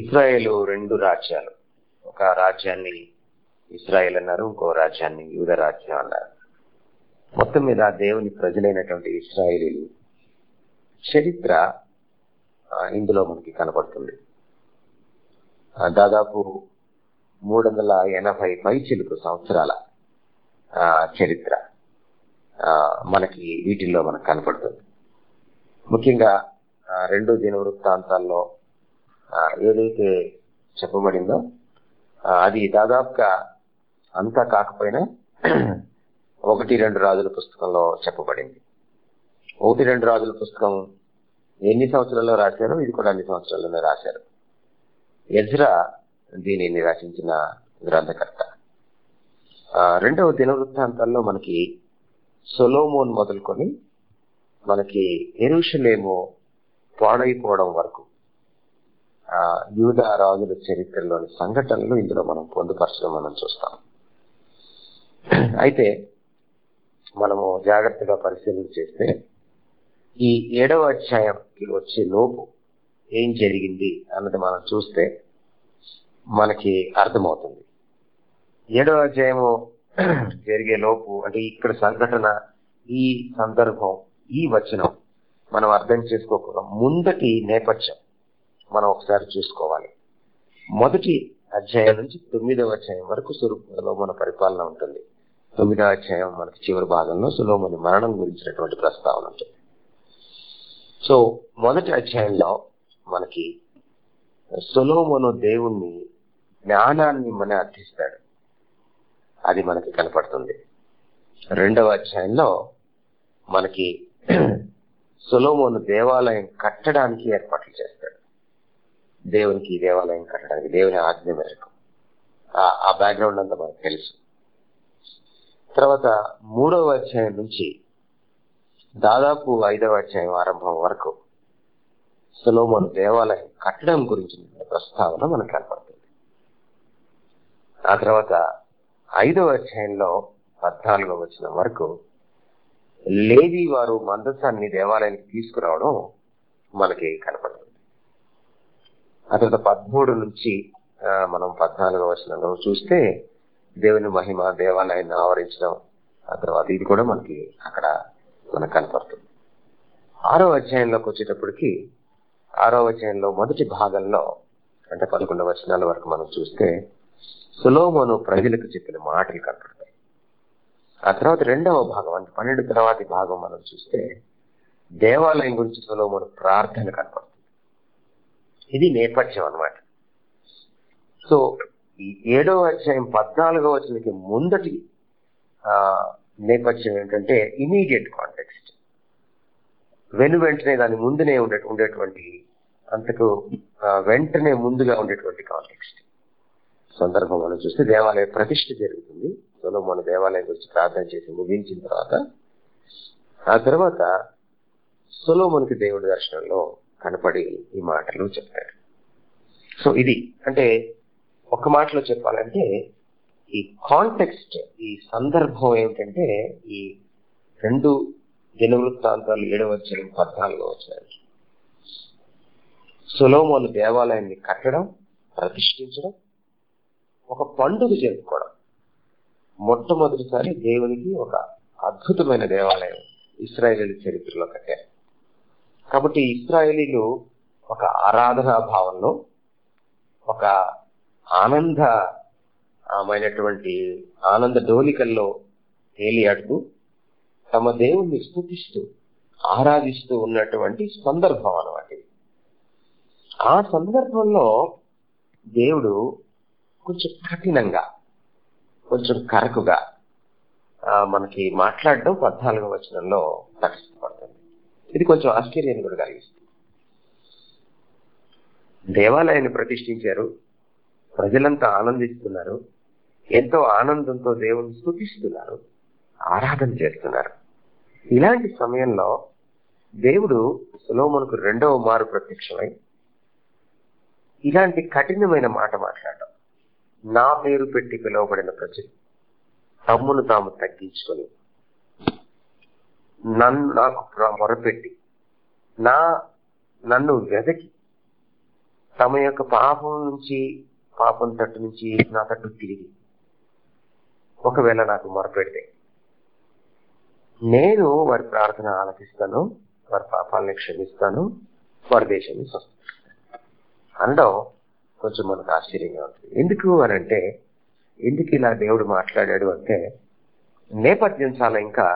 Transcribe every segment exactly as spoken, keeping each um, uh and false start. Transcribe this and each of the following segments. ఇస్రాయేలు రెండు రాజ్యాలు, ఒక రాజ్యాన్ని ఇస్రాయేల్ అన్నారు, ఇంకో రాజ్యాన్ని యూదా రాజ్యం అన్నారు. మొత్తం మీద దేవుని ప్రజలైనటువంటి ఇస్రాయేలీలు చరిత్ర ఇందులో మనకి కనబడుతుంది. దాదాపు మూడు వందల ఎనభై పైచిలుకు సంవత్సరాల చరిత్ర మనకి వీటిల్లో మనకు కనపడుతుంది. ముఖ్యంగా రెండో దినవృత్తాంతాల్లో ఏదైతే చెప్పబడిందో అది దాదాపుగా అంతా కాకపోయినా ఒకటి రెండు రాజుల పుస్తకంలో చెప్పబడింది. ఒకటి రెండు రాజుల పుస్తకం ఎన్ని సంవత్సరాల్లో రాశారో ఇది కూడా అన్ని సంవత్సరాల్లోనే రాశారు. ఎజ్రా దీనిని రచించిన గ్రంథకర్త. రెండవ దినవృత్తాంతాల్లో మనకి సొలోమోన్ మొదలుకొని మనకి యెరూషలేము పాడైపోవడం వరకు యూదా రాజుల చరిత్రలోని సంఘటనలు ఇందులో మనం పొందుపరచడం మనం చూస్తాం. అయితే మనము జాగ్రత్తగా పరిశీలన చేస్తే ఈ ఏడవ అధ్యాయంకి వచ్చే లోపు ఏం జరిగింది అన్నది మనం చూస్తే మనకి అర్థమవుతుంది. ఏడవ అధ్యాయము జరిగే లోపు అంటే ఇక్కడ సంఘటన, ఈ సందర్భం, ఈ వచనం మనం అర్థం చేసుకోక ముందటి నేపథ్యం మనం ఒకసారి చూసుకోవాలి. మొదటి అధ్యాయం నుంచి తొమ్మిదవ అధ్యాయం వరకు సొలోమోను పరిపాలన ఉంటుంది. తొమ్మిదవ అధ్యాయం మనకి చివరి భాగంలో సొలోమోను మరణం గురించినటువంటి ప్రస్తావన ఉంటుంది. సో మొదటి అధ్యాయంలో మనకి సొలోమోను దేవుణ్ణి జ్ఞానాన్ని మన అర్థిస్తాడు, అది మనకి కనపడుతుంది. రెండవ అధ్యాయంలో మనకి సొలోమోను దేవాలయం కట్టడానికి ఏర్పాట్లు చేస్తాడు. దేవునికి దేవాలయం కట్టడానికి దేవుని ఆజ్ఞ మేరకు ఆ బ్యాక్గ్రౌండ్ అంతా మనకు తెలుసు. తర్వాత మూడవ అధ్యాయం నుంచి దాదాపు ఐదవ అధ్యాయం ఆరంభం వరకు సొలోమోను దేవాలయం కట్టడం గురించిన ప్రస్తావన మనకు కనపడుతుంది. ఆ తర్వాత ఐదవ అధ్యాయంలో పద్నాలుగవ వచనం వరకు లేవీ వారు మందసాన్ని దేవాలయానికి తీసుకురావడం మనకి కనపడుతుంది. ఆ తర్వాత పదమూడు నుంచి మనం పద్నాలుగవ వచనంలో చూస్తే దేవుని మహిమ దేవాలయాన్ని ఆవరించడం, ఆ తర్వాత ఇది కూడా మనకి అక్కడ మనకు కనపడుతుంది. ఆరో అధ్యాయంలోకి వచ్చేటప్పటికి ఆరో వచనంలో మొదటి భాగంలో అంటే పదకొండవ వచనాల వరకు మనం చూస్తే సొలోమోను ప్రజలకు చెప్పిన మాటలు కనపడతాయి. ఆ తర్వాత రెండవ భాగం అంటే పన్నెండు తర్వాతి భాగం మనం చూస్తే దేవాలయం గురించి సొలోమోను ప్రార్థన కనపడుతుంది. ఇది నేపథ్యం అన్నమాట. సో ఈ ఏడవ అధ్యాయం పద్నాలుగవ వచనానికి ముందటి నేపథ్యం ఏంటంటే ఇమీడియట్ కాంటెక్స్ట్, వెను వెంటనే దాని ముందునే ఉండే ఉండేటువంటి అంతకు వెంటనే ముందుగా ఉండేటువంటి కాంటెక్స్ట్ సందర్భం మనం చూస్తే దేవాలయ ప్రతిష్ఠ జరుగుతుంది. సొలోమోను దేవాలయం గురించి ప్రార్థన చేసి ముగించిన తర్వాత ఆ తర్వాత సొలోమోనుకి దేవుడి దర్శనంలో కనపడి ఈ మాటలు చెప్తాడు. సో ఇది అంటే ఒక మాటలో చెప్పాలంటే ఈ కాంటెక్స్ట్, ఈ సందర్భం ఏంటంటే ఈ రెండు దినవృత్తాంతాలు ఏడవ అధ్యాయం పద్నాలుగో వచనానికి సొలోమోను దేవాలయాన్ని కట్టడం, ప్రతిష్ఠించడం, ఒక పండుగ జరుపుకోవడం, మొట్టమొదటిసారి దేవునికి ఒక అద్భుతమైన దేవాలయం ఇశ్రాయేలు చరిత్రలో కట్టారు. కాబట్టి ఇశ్రాయేలీలు ఒక ఆరాధనా భావంలో ఒక ఆనందమైనటువంటి ఆనంద డోలికల్లో తేలియాడుతూ తమ దేవుణ్ణి స్తుతిస్తూ ఆరాధిస్తూ ఉన్నటువంటి సందర్భం అన్నమాట. ఆ సందర్భంలో దేవుడు కొంచెం కఠినంగా, కొంచెం కరకుగా మనకి మాట్లాడడం పద్నాలుగవ వచనంలో తటస్థపడుతుంది. ఇది కొంచెం ఆశ్చర్యాన్ని కూడా కలిగిస్తుంది. దేవాలయాన్ని ప్రతిష్ఠించారు, ప్రజలంతా ఆనందిస్తున్నారు, ఎంతో ఆనందంతో దేవుని స్తుతిస్తున్నారు, ఆరాధన చేస్తున్నారు. ఇలాంటి సమయంలో దేవుడు సొలోమోనుకు రెండవ మారు ప్రత్యక్షమై ఇలాంటి కఠినమైన మాట మాట్లాడడం, నా పేరు పెట్టి పిలువబడిన ప్రజలు తమ్మును తాము తగ్గించుకొని నన్ను నాకు మొరపెట్టి నా నన్ను వెదకి తమ యొక్క పాపం నుంచి, పాపం తట్టు నుంచి నా తట్టు తిరిగి ఒకవేళ నాకు మొరపెడితే నేను వారి ప్రార్థన ఆలకిస్తాను, వారి పాపాలను క్షమిస్తాను, వారి దేశాన్ని స్వస్థపరుస్తాను అనడం కొంచెం మనకు ఆశ్చర్యంగా ఉంటుంది. ఎందుకు అని అంటే, ఎందుకు ఇలా దేవుడు మాట్లాడాడు అంటే, నేపథ్యం చాలా ఇంకా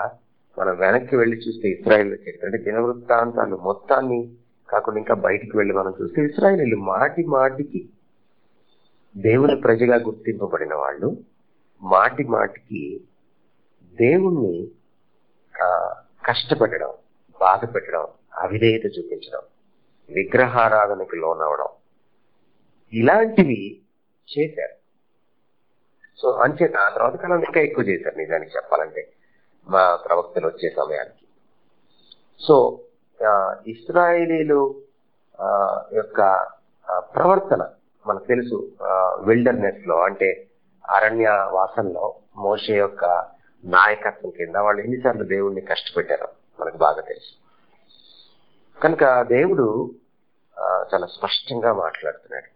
మనం వెనక్కి వెళ్ళి చూస్తే ఇశ్రాయేల్ చరిత్ర, అంటే దినవృత్తాంతాలు మొత్తాన్ని కాకుండా ఇంకా బయటికి వెళ్ళి మనం చూస్తే ఇశ్రాయేలీయులు మాటి మాటికి దేవుని ప్రజగా గుర్తింపబడిన వాళ్ళు, మాటి మాటికి దేవుణ్ణి కష్టపెట్టడం, బాధ పెట్టడం, అవిధేయత చూపించడం, విగ్రహారాధనకి లోనవడం, ఇలాంటివి చేశారు. సో అంచేత ఆ తర్వాత కాలం ఇంకా ఎక్కువ చేశారు నిజానికి చెప్పాలంటే మా ప్రవక్తలు వచ్చే సమయానికి. సో ఇశ్రాయేలీలు యొక్క ప్రవర్తన మనకు తెలుసు. విల్డర్నెస్ లో అంటే అరణ్య వాసంలో మోషే యొక్క నాయకత్వం కింద వాళ్ళు ఎన్నిసార్లు దేవుడిని కష్టపెట్టారు మనకు బాగా తెలుసు. కనుక దేవుడు చాలా స్పష్టంగా మాట్లాడుతున్నాడు.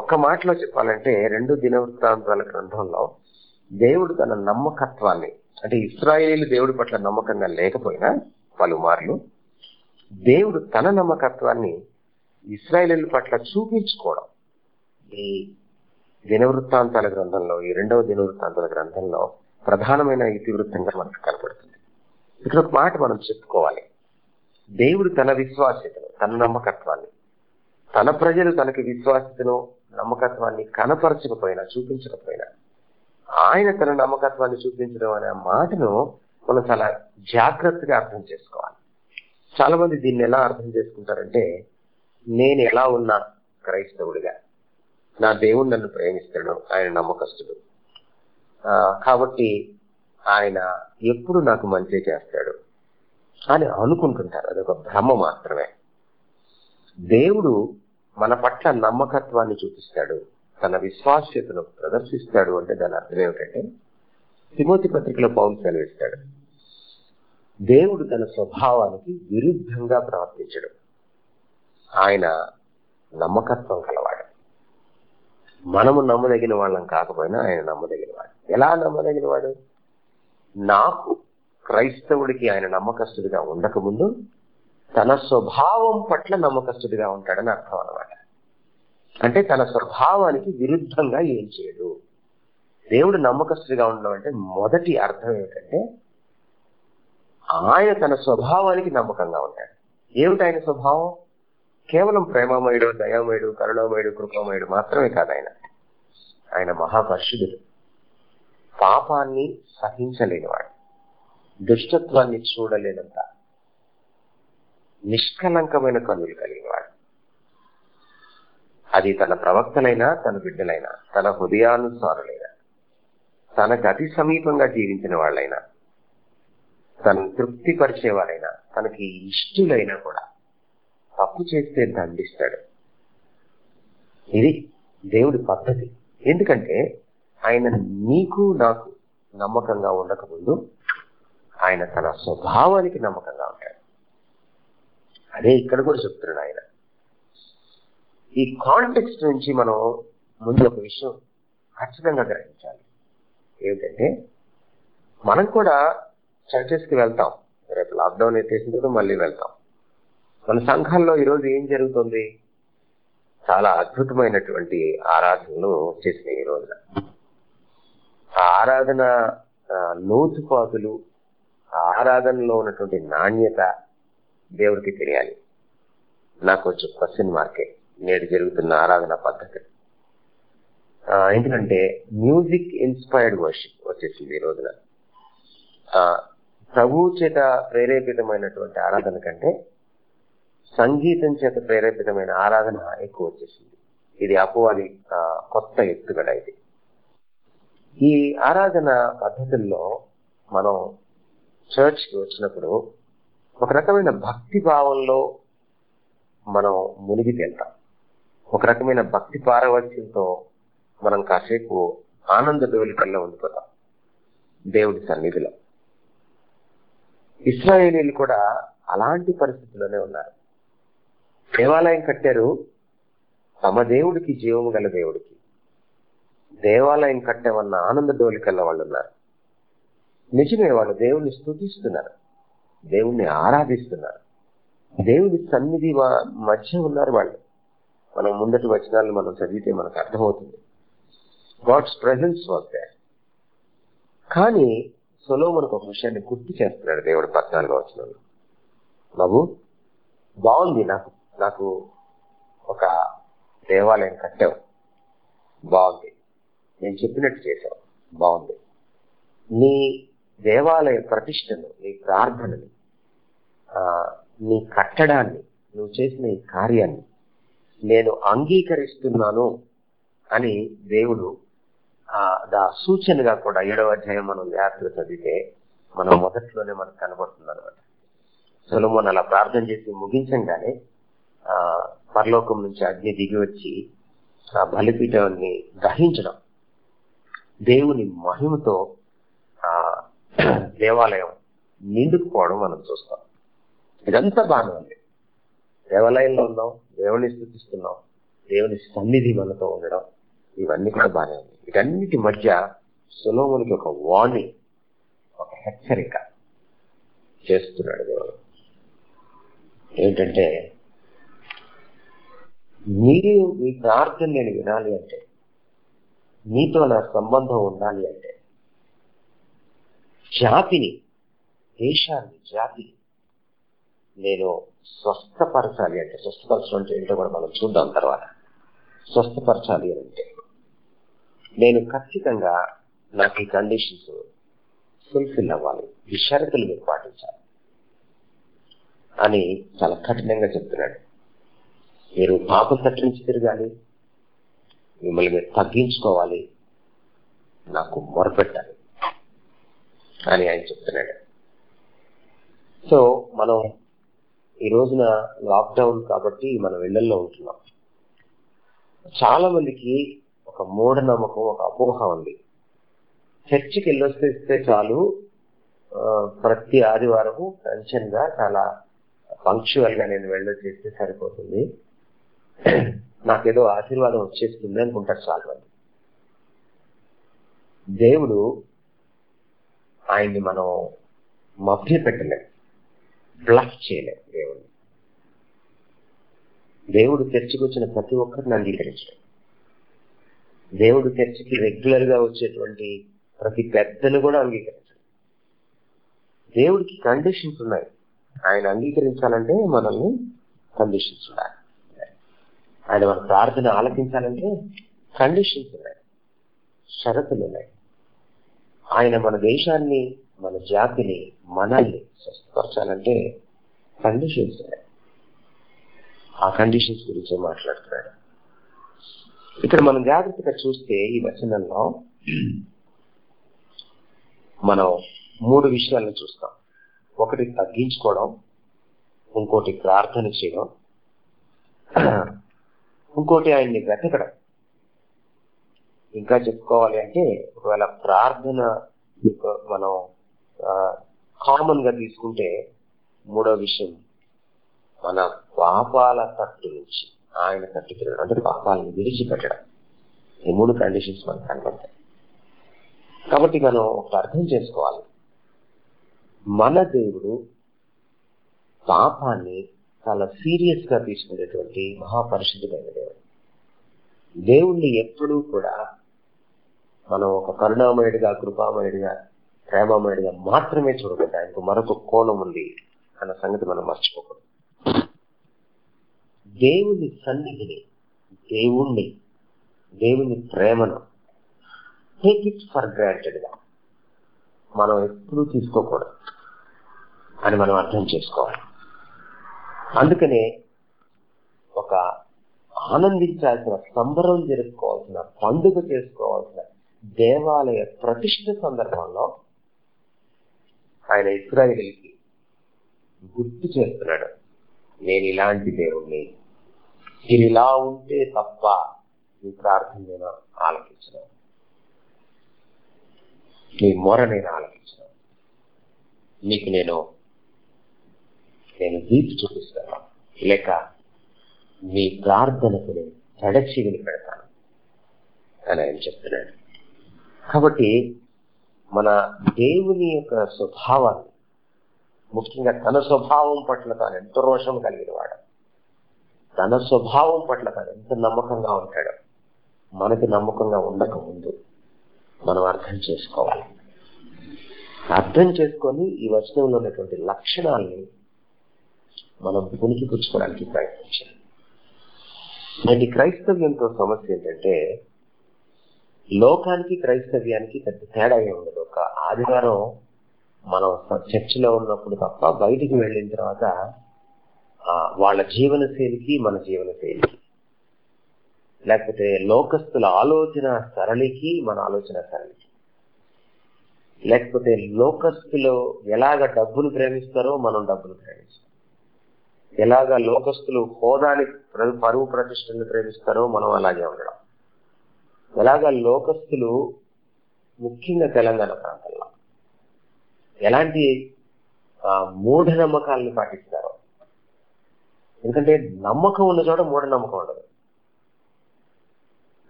ఒక్క మాటలో చెప్పాలంటే రెండు దినవృత్తాంతాల గ్రంథంలో దేవుడు తన నమ్మకత్వాన్ని, అంటే ఇశ్రాయేలీలు దేవుడి పట్ల నమ్మకంగా లేకపోయినా పలుమార్లు దేవుడు తన నమ్మకత్వాన్ని ఇశ్రాయేలీల పట్ల చూపించుకోవడం ఈ దినవృత్తాంతాల గ్రంథంలో, ఈ రెండవ దినవృత్తాంతాల గ్రంథంలో ప్రధానమైన ఇతివృత్తంగా మనకు కనపడుతుంది. ఇక్కడ ఒక మాట మనం చెప్పుకోవాలి. దేవుడు తన విశ్వాస్యతను, తన నమ్మకత్వాన్ని, తన ప్రజలు తనకి విశ్వాస్యతను, నమ్మకత్వాన్ని కనపరచకపోయినా, చూపించకపోయినా, ఆయన తన నమ్మకత్వాన్ని చూపించడం అనే మాటను మనం చాలా జాగ్రత్తగా అర్థం చేసుకోవాలి. చాలా మంది దీన్ని ఎలా అర్థం చేసుకుంటారంటే, నేను ఎలా ఉన్నా క్రైస్తవుడిగా, నా దేవుడు నన్ను ప్రేమిస్తాడు, ఆయన నమ్మకస్తుడు, కాబట్టి ఆయన ఎప్పుడు నాకు మంచి చేస్తాడు అని అనుకుంటుంటారు. అదొక భ్రమ మాత్రమే. దేవుడు మన పట్ల నమ్మకత్వాన్ని చూపిస్తాడు, తన విశ్వాస్యతను ప్రదర్శిస్తాడు అంటే దాని అర్థం ఏమిటంటే, తిమోతి పత్రికలో పౌలు సెలవిస్తాడు, దేవుడు తన స్వభావానికి విరుద్ధంగా ప్రవర్తించడు, ఆయన నమ్మకత్వం కలవాడు. మనము నమ్మదగిన వాళ్ళం కాకపోయినా ఆయన నమ్మదగిన వాడు. ఎలా నమ్మదగిన వాడు? నాకు క్రైస్తవుడికి ఆయన నమ్మకస్తుడిగా ఉండకముందు తన స్వభావం పట్ల నమ్మకస్తుడిగా ఉంటాడని అర్థం అనమాట. అంటే తన స్వభావానికి విరుద్ధంగా ఏం చేయడు. దేవుడు నమ్మకస్తుడిగా ఉండడం అంటే మొదటి అర్థం ఏమిటంటే, ఆయన తన స్వభావానికి నమ్మకంగా ఉంటాడు. ఏమిటి ఆయన స్వభావం? కేవలం ప్రేమమయుడు, దయామయుడు, కరుణామయుడు, కృపామయుడు మాత్రమే కాదు ఆయన. ఆయన మహాపరిశుద్ధుడు, పాపాన్ని సహించలేనివాడు, దుష్టత్వాన్ని చూడలేనంత నిష్కలంకమైన కన్నులు కలిగినవాడు. అది తన ప్రవక్తలైనా, తన బిడ్డలైనా, తన హృదయానుసారులైనా, తనకు అతి సమీపంగా జీవించిన వాళ్ళైనా, తనను తృప్తిపరిచేవారైనా, తనకి ఇష్టలైనా కూడా తప్పు చేస్తే దండిస్తాడు. ఇది దేవుడి పద్ధతి. ఎందుకంటే ఆయన నీకు నాకు నమ్మకంగా ఉండకముందు ఆయన తన స్వభావానికి నమ్మకంగా ఉంటాడు. అదే ఇక్కడ కూడా చెప్తున్నాడు ఆయన. ఈ కాంటెక్స్ట్ నుంచి మనం ముందు ఒక విషయం ఖచ్చితంగా గ్రహించాలి. ఏమిటంటే, మనం కూడా చర్చెస్కి వెళ్తాం. రేపు లాక్డౌన్ ఎత్తేసిన తర్వాత మళ్ళీ వెళ్తాం. మన సంఘాల్లో ఈరోజు ఏం జరుగుతుంది? చాలా అద్భుతమైనటువంటి ఆరాధనలు చేసినాయి. ఈ రోజున ఆ ఆరాధన లోతుపాతులు, ఆ ఆరాధనలో ఉన్నటువంటి నాణ్యత దేవుడికి తెలియాలి. నాకు కొంచెం క్వశ్చన్ మార్కే నేడు జరుగుతున్న ఆరాధన పద్ధతి. ఎందుకంటే మ్యూజిక్ ఇన్స్పైర్డ్ వర్షిప్ వచ్చేసింది ఈ రోజున. ప్రభువు చేత ప్రేరేపితమైనటువంటి ఆరాధన కంటే సంగీతం చేత ప్రేరేపితమైన ఆరాధన ఎక్కువ వచ్చేసింది. ఇది అపవాది కొత్త ఎత్తుగడ. ఇది ఈ ఆరాధన పద్ధతుల్లో మనం చర్చ్కి వచ్చినప్పుడు ఒక రకమైన భక్తి భావంలో మనం మునిగి తేల్తాం. ఒక రకమైన భక్తి పారవస్యంతో మనం కాసేపు ఆనంద డోలికల్లో ఉండిపోతాం దేవుడి సన్నిధిలో. ఇశ్రాయేలీలు కూడా అలాంటి పరిస్థితుల్లోనే ఉన్నారు. దేవాలయం కట్టారు, తమ దేవుడికి, జీవము గల దేవుడికి దేవాలయం కట్టేవన్న ఆనంద డోలికల్ల వాళ్ళు ఉన్నారు. నిజమే, వాళ్ళు దేవుణ్ణి స్తుతిస్తున్నారు, దేవుణ్ణి ఆరాధిస్తున్నారు, దేవుని సన్నిధి మధ్య ఉన్నారు వాళ్ళు. మనం ముందటి వచనాలను మనం చదివితే మనకు అర్థమవుతుంది. God's presence was there. కానీ సొలొమోనుకు ఒక విషయాన్ని గుర్తు చేస్తున్నాడు దేవుడు పద్నాలుగో వచనంలో. బాబు బాగుంది, నాకు నాకు ఒక దేవాలయం కట్టావు, బాగుంది, నేను చెప్పినట్టు చేశావు, బాగుంది. నీ దేవాలయ ప్రతిష్టను, నీ ప్రార్థనని, నీ కట్టడాన్ని, నువ్వు చేసిన ఈ కార్యాన్ని నేను అంగీకరిస్తున్నాను అని దేవుడు దా సూచనగా కూడా ఏడవ అధ్యాయం మనం యాత్ర చదివితే మనం మొదట్లోనే మనకు కనబడుతుంది అనమాట. సొలొమోను అలా ప్రార్థన చేసి ముగించంగానే ఆ పరలోకం నుంచి అగ్ని దిగి వచ్చి ఆ బలిపీఠాన్ని దహించడం, దేవుని మహిమతో ఆ దేవాలయం నిండుకుపోవడం మనం చూస్తాం. ఇదంతా బాగానే ఉంది, దేవాలయంలో ఉన్నాం, దేవుని స్తుతిస్తున్నాం, దేవుని సన్నిధి మనతో ఉండడం, ఇవన్నీ కూడా బాగానే ఉంది. వీటన్నిటి మధ్య సొలొమోనుకి ఒక వార్నింగ్, ఒక హెచ్చరిక చేస్తున్నాడు దేవుడు. ఏంటంటే, మీరు మీ ప్రార్థన నేను వినాలి అంటే, మీతో నా సంబంధం ఉండాలి అంటే, జాతిని, దేశాన్ని, జాతిని నేను స్వస్థపరచాలి అంటే, స్వస్థపరచడం అంటే ఏంటో కూడా మనం చూద్దాం తర్వాత. స్వస్థపరచాలి అంటే నేను ఖచ్చితంగా నాకు ఈ కండిషన్స్ ఫుల్ఫిల్ అవ్వాలి, ఈ షరతులు మీరు పాటించాలి అని చాలా కఠినంగా చెప్తున్నాడు. మీరు పాపం తట్టు నుంచి తిరగాలి, మిమ్మల్ని మీరు తగ్గించుకోవాలి, నాకు మొరపెట్టాలి అని ఆయన చెప్తున్నాడు. సో మనం ఈ రోజున లాక్డౌన్ కాబట్టి మనం ఇళ్లల్లో ఉంటున్నాం. చాలా మందికి ఒక మూఢనమ్మకం, ఒక అపోహ ఉంది. చర్చికి వెళ్ళొస్తే ఇస్తే చాలు, ప్రతి ఆదివారము కంచెన్గా చాలా పంక్చువల్గా నేను వెళ్ళొచ్చేస్తే సరిపోతుంది, నాకేదో ఆశీర్వాదం వచ్చేస్తుంది అనుకుంటారు చాలా మంది. దేవుడు ఆయన్ని మనం మభ్య పెట్టలేం, బ్లఫ్ చేయలేం. దేవుడిని దేవుడు తెర్చికొచ్చిన ప్రతి ఒక్కరిని అంగీకరించడం, దేవుడు తెర్చికి రెగ్యులర్ గా వచ్చేటువంటి ప్రతి పెద్దను కూడా అంగీకరించడం. దేవుడికి కండిషన్స్ ఉన్నాయి, ఆయన అంగీకరించాలంటే మనల్ని కండిషన్స్ ఉన్నాయి. ఆయన మన ప్రార్థన ఆలకించాలంటే కండిషన్స్ ఉన్నాయి, షరతులు ఉన్నాయి. ఆయన మన దేశాన్ని, మన జాతిని, మనల్ని స్వస్థపరచాలంటే కండిషన్స్ ఉన్నాయి. ఆ కండిషన్స్ గురించి మాట్లాడుతున్నాడు. ఇక్కడ మనం జాగ్రత్తగా చూస్తే ఈ వచనంలో మనం మూడు విషయాలను చూస్తాం. ఒకటి తగ్గించుకోవడం, ఇంకోటి ప్రార్థన చేయడం, ఇంకోటి ఆయన్ని వెతకడం. ఇంకా చెప్పుకోవాలి అంటే, ఒకవేళ ప్రార్థన మనం కామన్ గా తీసుకుంటే, మూడో విషయం మన పాపాల తట్టు నుంచి ఆయన తట్టు తిరగడం, అంటే పాపాలను విడిచిపెట్టడం. ఈ మూడు కండిషన్స్ మనకు కనబడతాయి. కాబట్టి మనం ఒకటి అర్థం చేసుకోవాలి, మన దేవుడు పాపాన్ని చాలా సీరియస్ గా తీసుకునేటువంటి మహాపరిశుద్ధుడైన దేవుడు. దేవుణ్ణి ఎప్పుడూ కూడా మనం ఒక కరుణామయుడిగా, కృపామయుడిగా, ప్రేమమయుడిగా మాత్రమే చూడకూడదు. ఆయనకు మరొక కోణం ఉంది అన్న సంగతి మనం మర్చిపోకూడదు. దేవుని సన్నిధిని, దేవుణ్ణి, దేవుని ప్రేమను టేక్ ఇట్ ఫర్ గ్రాంటెడ్గా మనం ఎప్పుడూ తీసుకోకూడదు అని మనం అర్థం చేసుకోవాలి. అందుకనే ఒక ఆనందించాల్సిన, సంబరం జరుపుకోవాల్సిన, పండుగ చేసుకోవాల్సిన దేవాలయ ప్రతిష్ఠ సందర్భంలో ఆయన ఇశ్రాయేలుకి గుర్తు చేస్తున్నాడు, నేను ఇలాంటి దేవుణ్ణి, మీరు ఇలా ఉంటే తప్ప నీ ప్రార్థన నేను ఆలకించను, నీ మొర నేను ఆలకించను, నీకు నేను నేను దీపి చూపిస్తాను, లేక మీ ప్రార్థనకు నేను తడచివిని పెడతాను అని ఆయన చెప్తున్నాడు. కాబట్టి మన దేవుని యొక్క స్వభావాన్ని, ముఖ్యంగా తన స్వభావం పట్ల తాను ఎంత రోషం కలిగిన వాడు, తన స్వభావం పట్ల తాను ఎంత నమ్మకంగా ఉంటాడు, మనకి నమ్మకంగా ఉండకముందు మనం అర్థం చేసుకోవాలి. అర్థం చేసుకొని ఈ వచనంలో ఉన్నటువంటి లక్షణాలని మనం పునికి పుచ్చుకోవడానికి ప్రయత్నించాలి. నేటి క్రైస్తవ్యంతో సమస్య ఏంటంటే, లోకానికి క్రైస్తవ్యానికి పెద్ద తేడా ఉండదు. ఒక ఆదివారం మనం చర్చిలో ఉన్నప్పుడు తప్ప బయటికి వెళ్ళిన తర్వాత వాళ్ళ జీవనశైలికి మన జీవనశైలికి, లేకపోతే లోకస్తుల ఆలోచన సరళికి మన ఆలోచన సరళికి, లేకపోతే లోకస్తులు ఎలాగ డబ్బును ప్రేమిస్తారో మనం డబ్బును ప్రేమిస్తాం, ఎలాగ లోకస్తులు హోదాని పరువు ప్రతిష్టను ప్రేమిస్తారో మనం అలాగే ఉండడం, ఎలాగ లోకస్తులు ముఖ్యంగా తెలంగాణ ప్రాంతంలో ఎలాంటి మూఢనమ్మకాలను పాటిస్తారో, ఎందుకంటే నమ్మకం ఉన్న చోట మూఢనమ్మకం ఉండదు,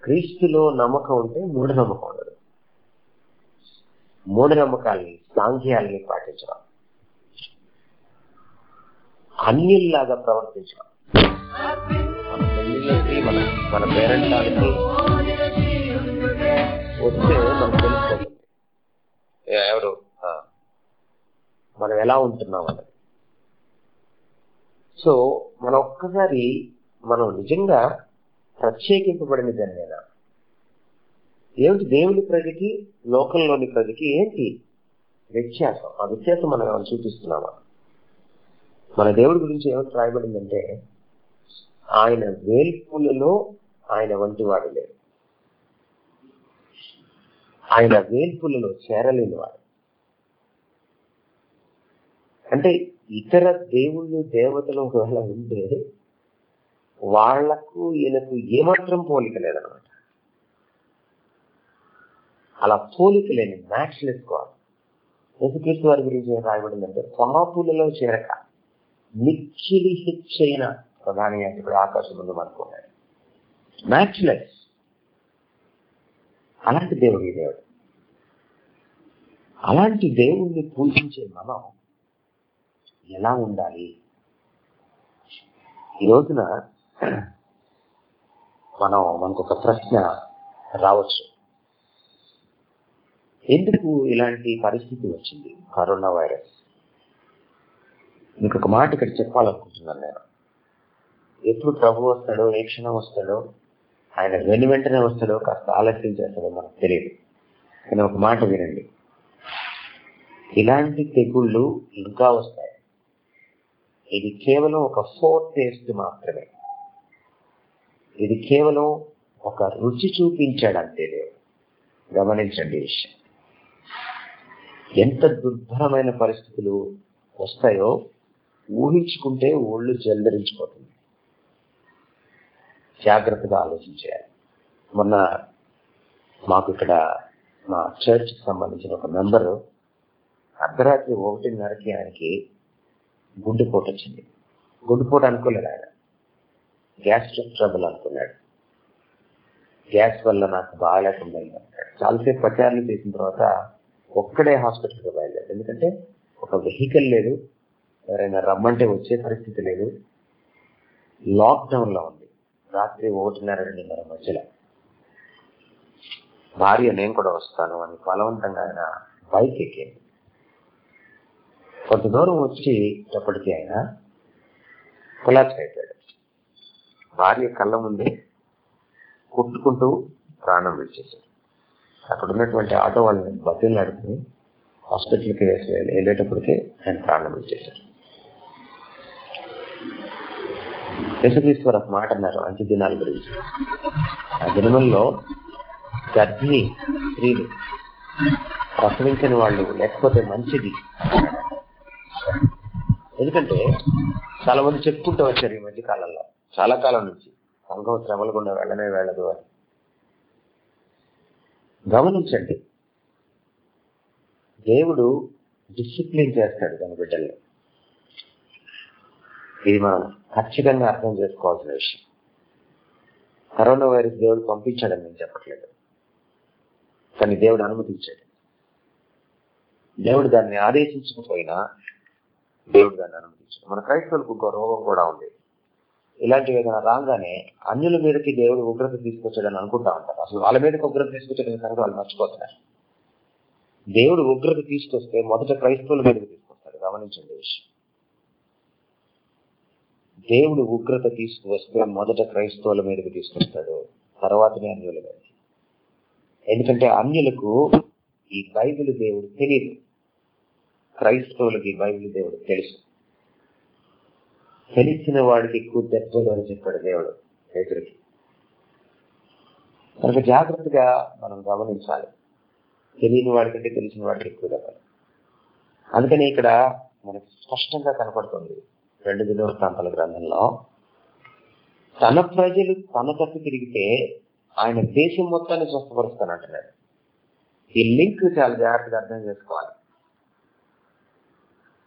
క్రీస్తులో నమ్మకం ఉంటే మూఢనమ్మకం ఉండదు. మూఢనమ్మకాలని సాంఘ్యాలని పాటించడం, అన్యుల్లాగా ప్రవర్తించడం, మన మన పేరెంటాలకి వస్తే మనకు తెలుస్తుంది ఎవరు మనం ఎలా ఉంటున్నాం అన్నది. సో మనం ఒక్కసారి మనం నిజంగా ప్రత్యేకింపబడిన జనమేనా? ఏమిటి దేవుని ప్రజకి లోకంలోని ప్రజకి ఏంటి వ్యత్యాసం? ఆ వ్యత్యాసం మనం ఏమైనా చూపిస్తున్నామా? మన దేవుడి గురించి ఏమైనా రాయబడిందంటే, ఆయన వేల్పులలో ఆయన వంటి వాడు లేడు, ఆయన వేల్పులలో చేరలేని వాడు. అంటే ఇతర దేవుళ్ళు దేవతలు ఒకవేళ ఉంటే వాళ్లకు ఈయనకు ఏమాత్రం పోలిక లేదనమాట. అలా పోలిక లేని మ్యాచ్లెస్ గాడ్. యేసుక్రీస్తు వారి గురించి రాయబడిందంటే, పాపులలో చేరక మిక్కిలి హెచ్చైన ప్రధాన యాజకుడు ఆకాశం ముందు మనకున్నాడు. మ్యాచ్లెస్ అలాంటి దేవుడి దేవుడు. అలాంటి దేవుడిని పూజించే మనం ఎలా ఉండాలి? ఈ రోజున మనం మనకు ఒక ప్రశ్న రావచ్చు, ఎందుకు ఇలాంటి పరిస్థితి వచ్చింది? Corona virus. మీకు ఒక మాట ఇక్కడ చెప్పాలనుకుంటున్నాను నేను. ఎప్పుడు ప్రభు వస్తాడో, ఏ క్షణం వస్తాడో, ఆయన వెను వెంటనే వస్తాడో, కాస్త ఆలస్యం చేస్తాడో మనకు తెలియదు. కానీ ఒక మాట వినండి, ఇలాంటి తెగుళ్ళు ఇంకా వస్తాయి. ఇది కేవలం ఒక ఫోర్ టేస్ట్ మాత్రమే. ఇది కేవలం ఒక రుచి చూపించాడు అంతే దేవుడు. గమనించండి విషయం. ఎంత దుర్భరమైన పరిస్థితులు వస్తాయో ఊహించుకుంటే ఒళ్ళు జల్దరించిపోతుంది. జాగ్రత్తగా ఆలోచించాలి. మొన్న మాకు ఇక్కడ మా చర్చ్కి సంబంధించిన ఒక మెంబరు అర్ధరాత్రి ఒకటిన్నరకి ఆయనకి గుండెపోటు వచ్చింది. గుండెపోటు అనుకోలేదు ఆయన, గ్యాస్ట్రిక్ ట్రబుల్ అనుకున్నాడు. గ్యాస్ వల్ల నాకు బాగాలేకుండా అన్నాడు. చాలాసేపు ప్రచారాలు చేసిన తర్వాత ఒక్కడే హాస్పిటల్కి బయలుదేరాడు. ఎందుకంటే ఒక వెహికల్ లేదు, ఎవరైనా రమ్మంటే వచ్చే పరిస్థితి లేదు. లాక్డౌన్లో ఉంది. రాత్రి ఒకటిన్నర రెండున్నర మధ్యలో భార్య నేను కూడా వస్తాను అని బలవంతంగా ఆయన బైక్ ఎక్కింది. కొంత దూరం వచ్చేటప్పటికీ ఆయన కొలాప్స్ అయిపోయాడు. భార్య కళ్ళ ముందే కొట్టుకుంటూ ప్రాణం విడిచేశాడు. అక్కడ ఉన్నటువంటి ఆటో వాళ్ళని బతిని నడుపుని హాస్పిటల్కి వేసి వెళ్ళేటప్పటికే ఆయన ప్రాణం విడిచేశాడు. యేసుక్రీస్తు ఒక మాట అన్నారు అంత్య దినాల గురించి. ఆ దినముల్లో గర్భిణీ స్త్రీలు, ప్రసవించని వాళ్ళు లేకపోతే మంచిది. ఎందుకంటే చాలా మంది చెప్పుకుంటూ వచ్చారు ఈ మధ్య కాలంలో, చాలా కాలం నుంచి సంఘం శ్రమలకుండా వెళ్ళనే వెళ్ళదు అని. గమనించండి, దేవుడు డిసిప్లిన్ చేస్తాడు తన బిడ్డల్లో. ఇది మనం ఖచ్చితంగా అర్థం చేసుకోవాల్సిన విషయం. కరోనా వైరస్ దేవుడు పంపించాడని నేను చెప్పట్లేదు, కానీ దేవుడు అనుమతించాడు. దేవుడు దాన్ని ఆదేశించకపోయినా దేవుడు దాన్ని అనుమతించాడు. మన క్రైస్తవులకు ఇంకో రోగం కూడా ఉంది, ఇలాంటివి ఏదైనా రాగానే అన్యుల మీదకి దేవుడు ఉగ్రత తీసుకొచ్చాడని అనుకుంటా ఉంటారు. అసలు వాళ్ళ మీదకి ఉగ్రత తీసుకొచ్చాడని సంగతి వాళ్ళు మర్చిపోతున్నారు. దేవుడు ఉగ్రత తీసుకొస్తే మొదట క్రైస్తవుల మీదకి తీసుకొస్తాడు, గమనించండి విషయం. దేవుడు ఉగ్రత తీసుకువస్తే మొదట క్రైస్తవుల మీదకి తీసుకొస్తాడు, తర్వాతనే అన్యుల మీదకి. ఎందుకంటే అన్యులకు ఈ బైబిల్ దేవుడు తెలియదు, క్రైస్తవులకి బైబిల్ దేవుడు తెలుసు. తెలిసిన వాడికి ఎక్కువ దెబ్బలు అని చెప్పాడు దేవుడు పేతురికి. కనుక జాగ్రత్తగా మనం గమనించాలి, తెలియని వాడికంటే తెలిసిన వాడికి ఎక్కువ దెబ్బలు. అందుకని ఇక్కడ మనకు స్పష్టంగా కనపడుతుంది రెండు దినవృత్తాంతాల గ్రంథంలో, తన ప్రజలు తన తట్టు తిరిగితే ఆయన దేశం మొత్తాన్ని స్వస్థపరుస్తానంటున్నాడు. ఈ లింక్ చాలా జాగ్రత్తగా అర్థం చేసుకోవాలి.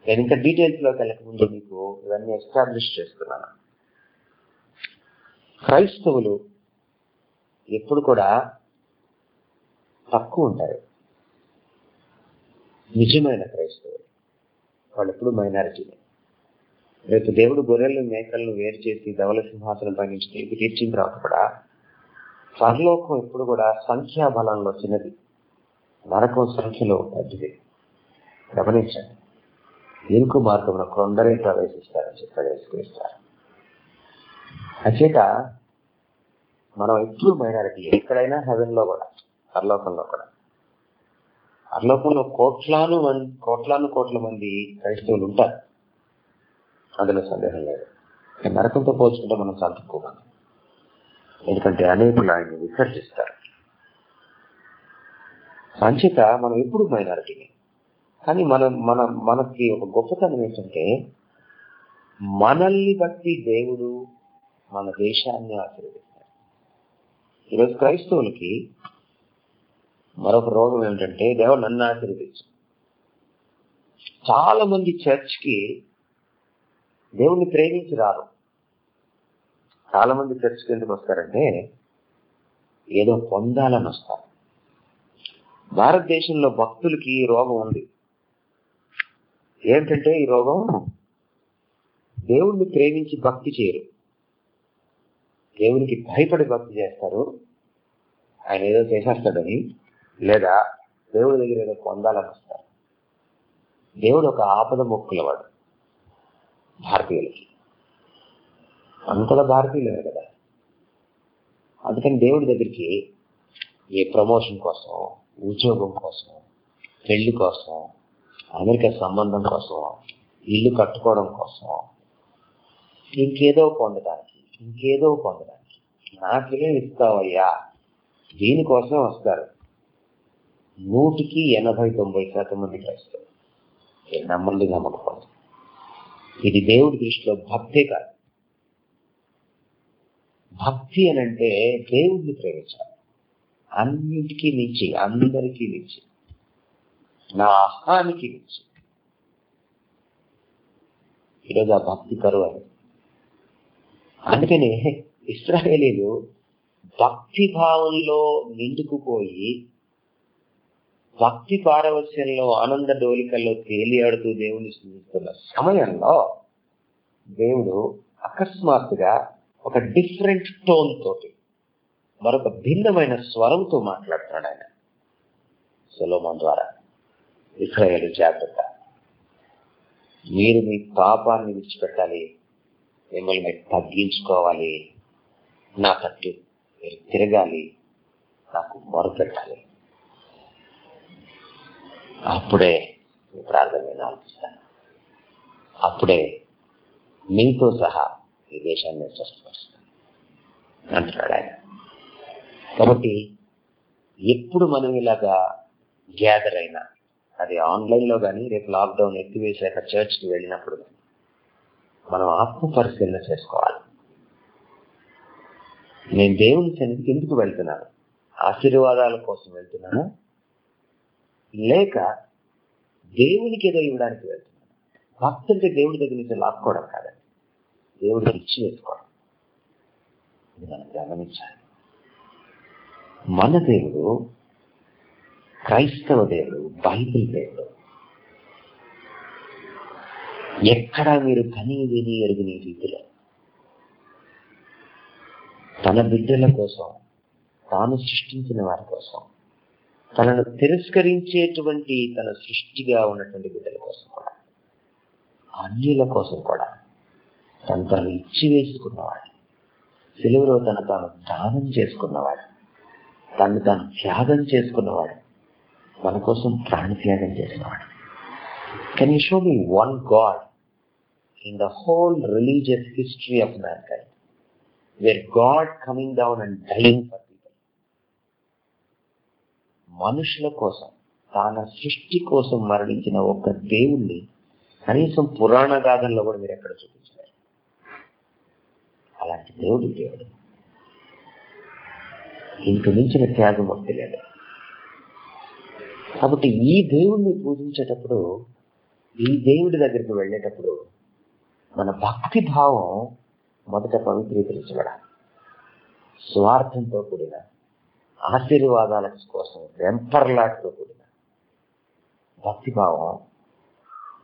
నేను ఇంకా డీటెయిల్స్ లోకి వెళ్ళకముందు మీకు ఇవన్నీ ఎస్టాబ్లిష్ చేస్తున్నాను. క్రైస్తవులు ఎప్పుడు కూడా తక్కువ ఉంటారు, నిజమైన క్రైస్తవులు వాళ్ళు ఎప్పుడు మైనారిటీనే. రేపు దేవుడు గొర్రెలను మేకలను వేరు చేసి ధవల సింహాసనం పై నుంచి తిరిగి తీర్చిన తర్వాత కూడా పరలోకం ఎప్పుడు కూడా సంఖ్యాబలంలో చిన్నది, నరకం సంఖ్యలో పెద్దది. గమనించండి, ఇంకు మార్గంలో కొందరే ప్రవేశిస్తారని చెప్పాడు యేసుక్రీస్తు. అచేత మనం ఎప్పుడు మైనారిటీ, ఎక్కడైనా హెవెన్లో కూడా పరలోకంలో కూడా. పరలోకంలో కోట్లాను మంది కోట్లాను కోట్ల మంది క్రైస్తవులు ఉంటారు, అందులో సందేహం లేదు. నరకంతో పోల్చుకుంటే మనం చాలా తక్కువ మంది, ఎందుకంటే అనేకులు ఆయన్ని విసర్జిస్తారు. అంచేత మనం ఎప్పుడు మైనారిటీని. కానీ మనం మన మనకి ఒక గొప్పతనం ఏంటంటే మనల్ని బట్టి దేవుడు మన దేశాన్ని ఆశీర్వదిస్తాడు. ఈరోజు క్రైస్తవులకి మరొక రోగం ఏమిటంటే దేవుడు నన్ను ఆశీర్వదించు. చాలా మంది చర్చ్కి దేవుణ్ణి ప్రేమించి రారు. చాలా మంది చర్చ్కి ఎందుకు వస్తారంటే ఏదో పొందాలని వస్తారు. భారతదేశంలో భక్తులకి ఈ రోగం ఉంది. ఏంటంటే ఈ రోగం, దేవుణ్ణి ప్రేమించి భక్తి చేయరు, దేవునికి భయపడి భక్తి చేస్తారు, ఆయన ఏదో చేసేస్తాడని, లేదా దేవుడి దగ్గర ఏదో పొందాలని వస్తారు. దేవుడు ఒక ఆపద మొక్కులవాడు భారతీయులకి, అంతలా భారతీయులే కదా. అందుకని దేవుడి దగ్గరికి ఏ ప్రమోషన్ కోసం, ఉద్యోగం కోసం, పెళ్లి కోసం, అమెరికా సంబంధం కోసం, ఇల్లు కట్టుకోవడం కోసం, ఇంకేదో పొందడానికి ఇంకేదో పొందడానికి నాకేం ఇస్తావయ్యా దీనికోసం వస్తారు. నూటికి ఎనభై తొంభై శాతం మంది క్రైస్తవులు నమ్మల్ని నమ్మకపోవడం ఇది దేవుడి దృష్టిలో భక్తే కాదు. భక్తి అని అంటే దేవుడిని ప్రేమించాలి, అన్నిటికీ మించి, అందరికీ మించి, నా ఆహానికి మించి. ఈరోజు ఆ భక్తి కరువు అని. అందుకనే ఇశ్రాయేలీలు భక్తి భావంలో నిండుకుపోయి భక్తి పారవస్యంలో ఆనంద డోలికల్లో తేలియాడుతూ దేవుని స్తుతిస్తున్న సమయంలో దేవుడు అకస్మాత్తుగా ఒక డిఫరెంట్ టోన్ తోటి, మరొక భిన్నమైన స్వరంతో మాట్లాడుతున్నాడు ఆయన సొలొమోను ద్వారా. ఇశ్రాయేలు జాగ్రత్త, మీరు మీ పాపాన్ని విడిచిపెట్టాలి, మిమ్మల్ని మీరు తగ్గించుకోవాలి, నా తట్టు మీరు తిరగాలి, నాకు మొరపెట్టాలి, అప్పుడే మీ ప్రార్థన నేను ఆలోచిస్తాను, అప్పుడే మీతో సహా ఈ దేశాన్ని నేను స్వస్థపరుస్తాను అంటున్నాడు ఆయన. కాబట్టి ఎప్పుడు మనం ఇలాగా గ్యాదర్ అయినా, అది ఆన్లైన్లో కానీ, రేపు లాక్డౌన్ ఎత్తివేశాక చర్చ్కి వెళ్ళినప్పుడు కానీ, మనం ఆత్మ పరిశీలన చేసుకోవాలి. నేను దేవుని సన్నిధికి ఎందుకు వెళ్తున్నాను? ఆశీర్వాదాల కోసం వెళ్తున్నాను, లేక దేవునికి ఏదో ఇవ్వడానికి వెళ్తున్నాను? భక్తి అంటే దేవుడి దగ్గర నుంచి లాక్కోవడం కాదండి, దేవుడికి ఇచ్చి వేసుకోవడం. ఇది మనం గమనించాలి. మన దేవుడు క్రైస్తవ దేవుడు, బైబిల్ దేవుడు. ఎక్కడా మీరు కని విని ఎరుగని రీతిలో తన బిడ్డల కోసం, తాను సృష్టించిన వారి కోసం, తనను తిరస్కరించేటువంటి తన సృష్టిగా ఉన్నటువంటి బిడ్డల కోసం కూడా, అన్యుల కోసం కూడా తను తాను ఇచ్చి వేసుకున్నవాడు, సెలవులో తను తాను దానం చేసుకున్నవాడు, తను తాను త్యాగం చేసుకున్నవాడు, మన కోసం ప్రాణత్యాగం చేసినవాడు. Can you show me one God in the whole religious history of mankind where God coming down and dying for people? మనుషుల కోసం, తన సృష్టి కోసం మరణించిన ఒక దేవుణ్ణి కనీసం పురాణ గాథల్లో కూడా మీరు ఎక్కడ చూపించారు? అలాంటి దేవుడు దేవుడు. ఇంటి మించిన త్యాగం ఒకటి లేదు. కాబట్టి ఈ దేవుణ్ణి పూజించేటప్పుడు, ఈ దేవుడి దగ్గరికి వెళ్ళేటప్పుడు మన భక్తి భావం మొదట పవిత్రీకరించబడాలి. స్వార్థంతో కూడిన, ఆశీర్వాదాల కోసం వెంపర్లాటతో కూడిన భక్తి భావం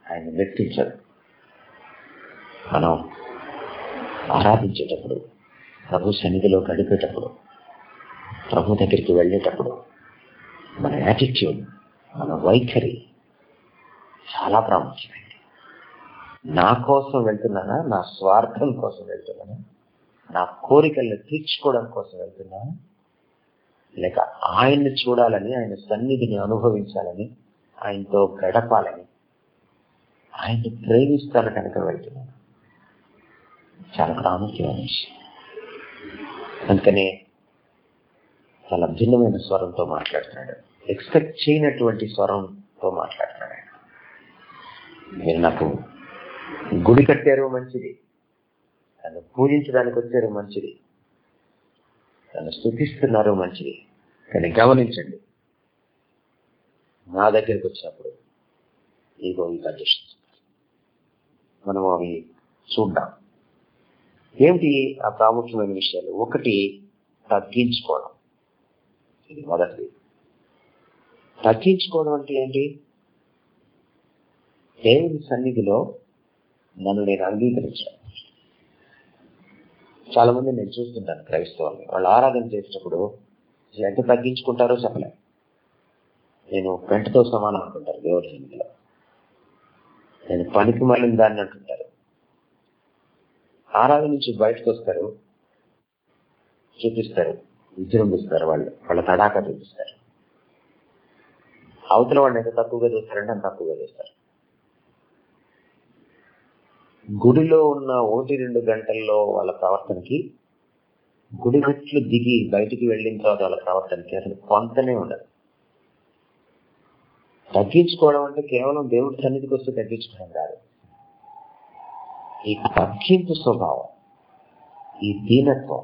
ఆయన వ్యక్తించదు. మనం ఆరాధించేటప్పుడు, ప్రభు సన్నిధిలో గడిపేటప్పుడు, ప్రభు దగ్గరికి వెళ్ళేటప్పుడు మన యాటిట్యూడ్, మన వైఖరి చాలా ప్రాముఖ్యమైనది. నా కోసం వెళ్తున్నానా, నా స్వార్థం కోసం వెళ్తున్నానా, నా కోరికలను తీర్చుకోవడం కోసం వెళ్తున్నానా, లేక ఆయన్ని చూడాలని, ఆయన సన్నిధిని అనుభవించాలని, ఆయనతో గడపాలని, ఆయన్ని ప్రేమిస్తాను కనుక వెళ్తున్నాను. చాలా ప్రాముఖ్యమైన విషయం. అందుకనే చాలా భిన్నమైన స్వరంతో మాట్లాడుతున్నాడు, ఎక్స్పెక్ట్ చేయనటువంటి స్వరంతో మాట్లాడుతున్నాడు. మీరు నాకు గుడి కట్టారు మంచిది, నన్ను పూజించడానికి వచ్చారు మంచిది, నన్ను స్తుతిస్తున్నారు మంచిది, కానీ గమనించండి, నా దగ్గరికి వచ్చినప్పుడు ఇదిగో ఈ కండిషన్స్ మనం అవి చూద్దాం. ఏమిటి ఆ ప్రాముఖ్యమైన విషయాలు? ఒకటి, తగ్గించుకోవడం. ఇది మొదటిది. తగ్గించుకోవడం అంటే ఏంటి? దేవుని సన్నిధిలో నన్ను నేను అంగీకరించాను. చాలా మంది నేను చూస్తుంటాను క్రైస్తవాన్ని, వాళ్ళు ఆరాధన చేసేటప్పుడు ఎంత తగ్గించుకుంటారో చెప్పలేదు. నేను పెంటతో సమానం అంటుంటారు దేవుడి సన్నిధిలో, నేను పనికి మళ్ళిన దాన్ని అంటుంటారు. ఆరాధన నుంచి బయటకు వస్తారు, చూపిస్తారు, విజృంభిస్తారు, వాళ్ళు వాళ్ళ తడాక చూపిస్తారు. అవతల వాళ్ళు ఎంత తక్కువగా చూస్తారంటే అంత తక్కువగా చూస్తారు. గుడిలో ఉన్న ఒకటి రెండు గంటల్లో వాళ్ళ ప్రవర్తనకి, గుడి మెట్లు దిగి బయటికి వెళ్ళిన తర్వాత వాళ్ళ ప్రవర్తనకి అసలు పొంతనే ఉండదు. తగ్గించుకోవడం అంటే కేవలం దేవుడి సన్నిధికి వస్తే తగ్గించుకోవడం కాదు. ఈ తగ్గింపు స్వభావం, ఈ దీనత్వం,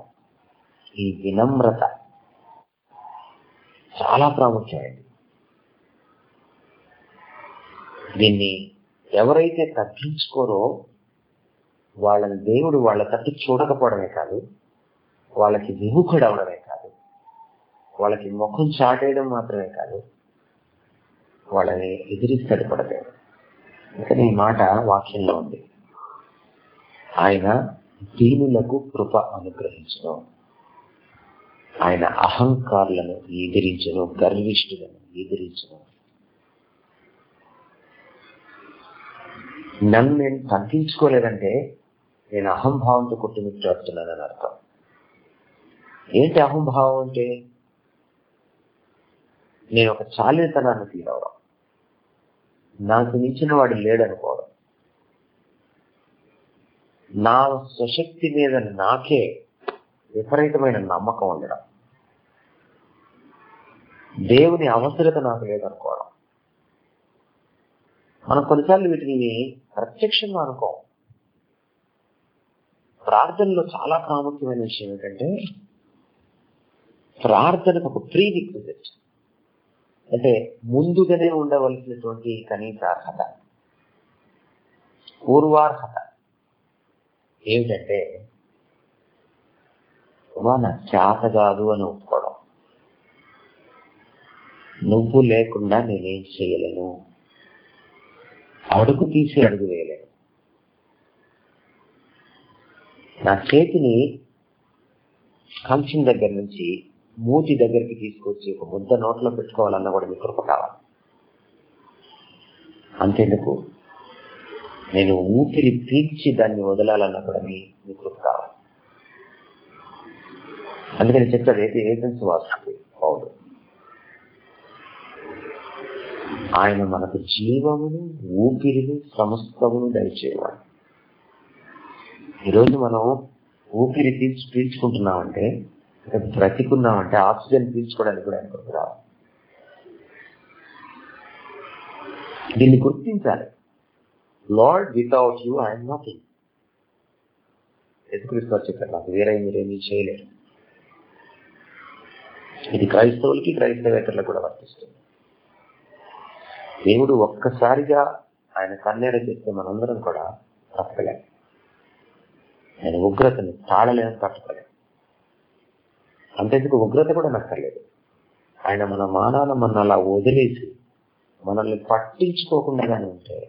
ఈ వినమ్రత చాలా ప్రాముఖ్యమైనది. దీన్ని ఎవరైతే తగ్గించుకోరో వాళ్ళని దేవుడు వాళ్ళ తట్టు చూడకపోవడమే కాదు, వాళ్ళకి విముఖుడవడమే కాదు, వాళ్ళకి ముఖం చాటేయడం మాత్రమే కాదు, వాళ్ళని ఎదిరిస్తాడు కూడా దేవుడు. అందుకని ఈ మాట వాక్యంలో ఉంది, ఆయన దీనులకు కృప అనుగ్రహించను, ఆయన అహంకారులను ఎదిరించను, గర్విష్ఠులను ఎదిరించను. నన్ను నేను తగ్గించుకోలేదంటే నేను అహంభావంతో కొట్టుమిట్టాడుతున్నానని అర్థం. ఏంటి అహంభావం అంటే? నేను ఒక చాలితనాన్ని తీరవడం, నాకు మించిన వాడు లేడనుకోవడం, నా స్వశక్తి మీద నాకే విపరీతమైన నమ్మకం ఉండడం, దేవుని అవసరత నాకు లేదనుకోవడం. మనం కొన్నిసార్లు వీటిని ప్రత్యక్షంగా అనుకోం. ప్రార్థనలో చాలా ప్రాముఖ్యమైన విషయం ఏంటంటే, ప్రార్థనకు ఒక ప్రీ రిక్విజిట్ అంటే ముందుగానే ఉండవలసినటువంటి కనీస అర్హత, పూర్వార్హత ఏమిటంటే నా చేత కాదు అని ఒప్పుకోవడం, నువ్వు లేకుండా నేనేం చేయలేను, అడుగు తీసి అడుగు వేయలేను, నా చేతిని కంచం దగ్గర నుంచి మూతి దగ్గరికి తీసుకొచ్చి ఒక ముద్ద నోట్లో పెట్టుకోవాలన్నా కూడా మీ కృప కావాలి. అంతేందుకు నేను ఊపిరి పీల్చి దాన్ని వదలాలన్నా కూడా మీ మీ కృప కావాలి. అందుకని చెప్తాడు ఏది ఏజెన్సీ వాసు పౌలు, ఆయన మనకు జీవమును ఊపిరిని సమస్తమును దయచేవాడు. ఈరోజు మనం ఊపిరి పీల్చి పీల్చుకుంటున్నామంటే బ్రతికున్నామంటే ఆక్సిజన్ పీల్చుకోవడానికి కూడా ఆయనకు రావాలి. దీన్ని గుర్తించాలి. Lord, without you I'm nothing. యేసుక్రీస్తు చెప్పారు నాకు వేరే మీరేమీ చేయలేరు. ఇది క్రైస్తవులకి క్రైస్తవేతరులకు కూడా వర్తిస్తుంది. దేవుడు ఒక్కసారిగా ఆయన కన్నేర చేస్తే మనందరం కూడా తప్పలేము, ఆయన ఉగ్రతను తాళలేని తప్పలేదు. అంతేందుకు ఉగ్రత కూడా నక్కర్లేదు. ఆయన మన మానాన్ని మన అలా వదిలేసి మనల్ని పట్టించుకోకుండా ఉంటే,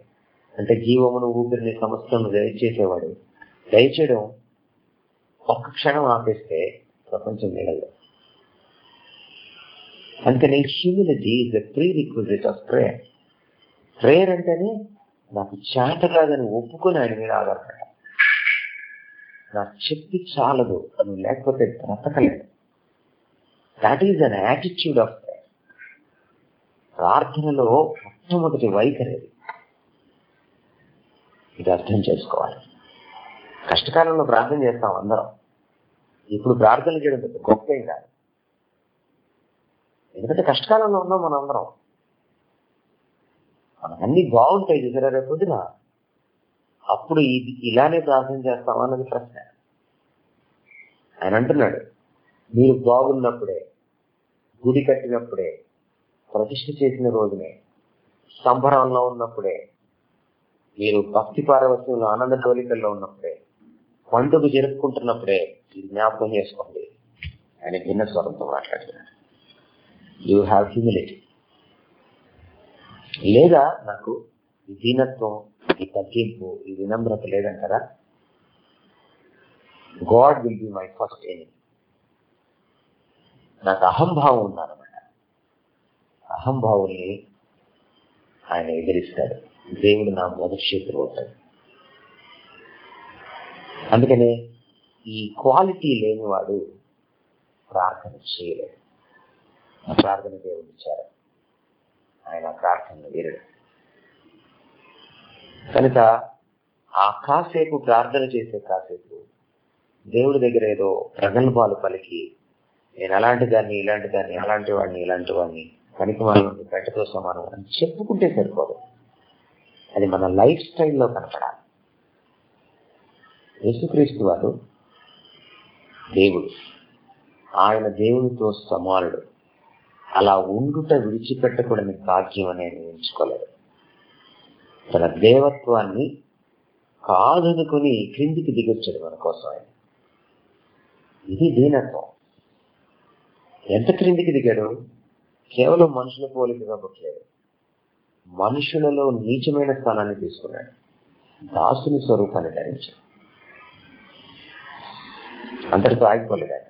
అంటే జీవమును ఊపిరిని సమస్యను దయచేసేవాడు. దయచేయడం ఒక్క క్షణం ఆపేస్తే ప్రపంచం నిలదు. అందుకని humility is a prerequisite of prayer. Prayer అంటేనే నాకు చేత కాదని ఒప్పుకొని ఆయన మీద ఆధారపడ, నా శక్తి చాలదు అని లేకపోతే బ్రతకలేదు. That is an attitude of prayer. ప్రార్థనలో మొట్టమొదటి వైఖరి ఇది, అర్థం చేసుకోవాలి. కష్టకాలంలో ప్రార్థన చేస్తాం అందరం. ఇప్పుడు ప్రార్థన చేయడం గొప్ప ఏం కాదు, ఎందుకంటే కష్టకాలంలో ఉన్నాం మనం అందరం. మనకన్నీ బాగుంటాయి చూసారా, రేపు పొద్దున అప్పుడు ఇది ఇలానే ప్రార్థన చేస్తామా అన్నది ప్రశ్న. ఆయన అంటున్నాడు మీరు బాగున్నప్పుడే, గుడి కట్టినప్పుడే, ప్రతిష్ఠ చేసిన రోజునే, సంబరంలో ఉన్నప్పుడే, మీరు భక్తి పారవశ్యంలో ఆనంద డోలికల్లో ఉన్నప్పుడే, పండుగ జరుపుకుంటున్నప్పుడే ఇది జ్ఞాపకం చేసుకోండి. ఆయన భిన్న స్వరంతో మాట్లాడుతున్నాడు. You have humility. లేదా నాకు ఈ దీనత్వం, ఈ తగ్గింపు, ఈ వినమ్రత లేదంటారా? God will be my first enemy. నాకు అహంభావం ఉందన్నమాట. అహంభావుల్ని ఆయన ఎదిరిస్తాడు. దేవుడు నా మొదటి శత్రువు అవుతాడు. అందుకనే ఈ క్వాలిటీ లేనివాడు ప్రార్థన చేయలేడు. ఆ ప్రార్థన దేవుడు ఇచ్చారు, ఆయన ప్రార్థన వీరుడు. కనుక ఆ కాసేపు ప్రార్థన చేసే కాసేపు దేవుడి దగ్గర ఏదో ప్రగల్భాలు పలికి నేను అలాంటి దాన్ని, ఇలాంటి దాన్ని, అలాంటి వాడిని, ఇలాంటి వాడిని, పనికిమాలని, పెట్టతో సమానం అని చెప్పుకుంటే సరిపోదు. అది మన లైఫ్ స్టైల్లో కనపడాలి. యేసుక్రీస్తు వారు దేవుడు, ఆయన దేవునితో సమానుడు. అలా ఉండుట విడిచిపెట్టకూడని భాగ్యం అనేది ఎంచుకోలేదు. తన దేవత్వాన్ని కాదనుకుని క్రిందికి దిగొచ్చాడు మన కోసం ఆయన. ఇది దీనత్వం. ఎంత క్రిందికి దిగాడు? కేవలం మనుషుల పోలికగా పుట్టలేదు, మనుషులలో నీచమైన స్థానాన్ని తీసుకున్నాడు, దాసుని స్వరూపాన్ని ధరించాడు. అంతటితో ఆగిపోలేదు ఆయన.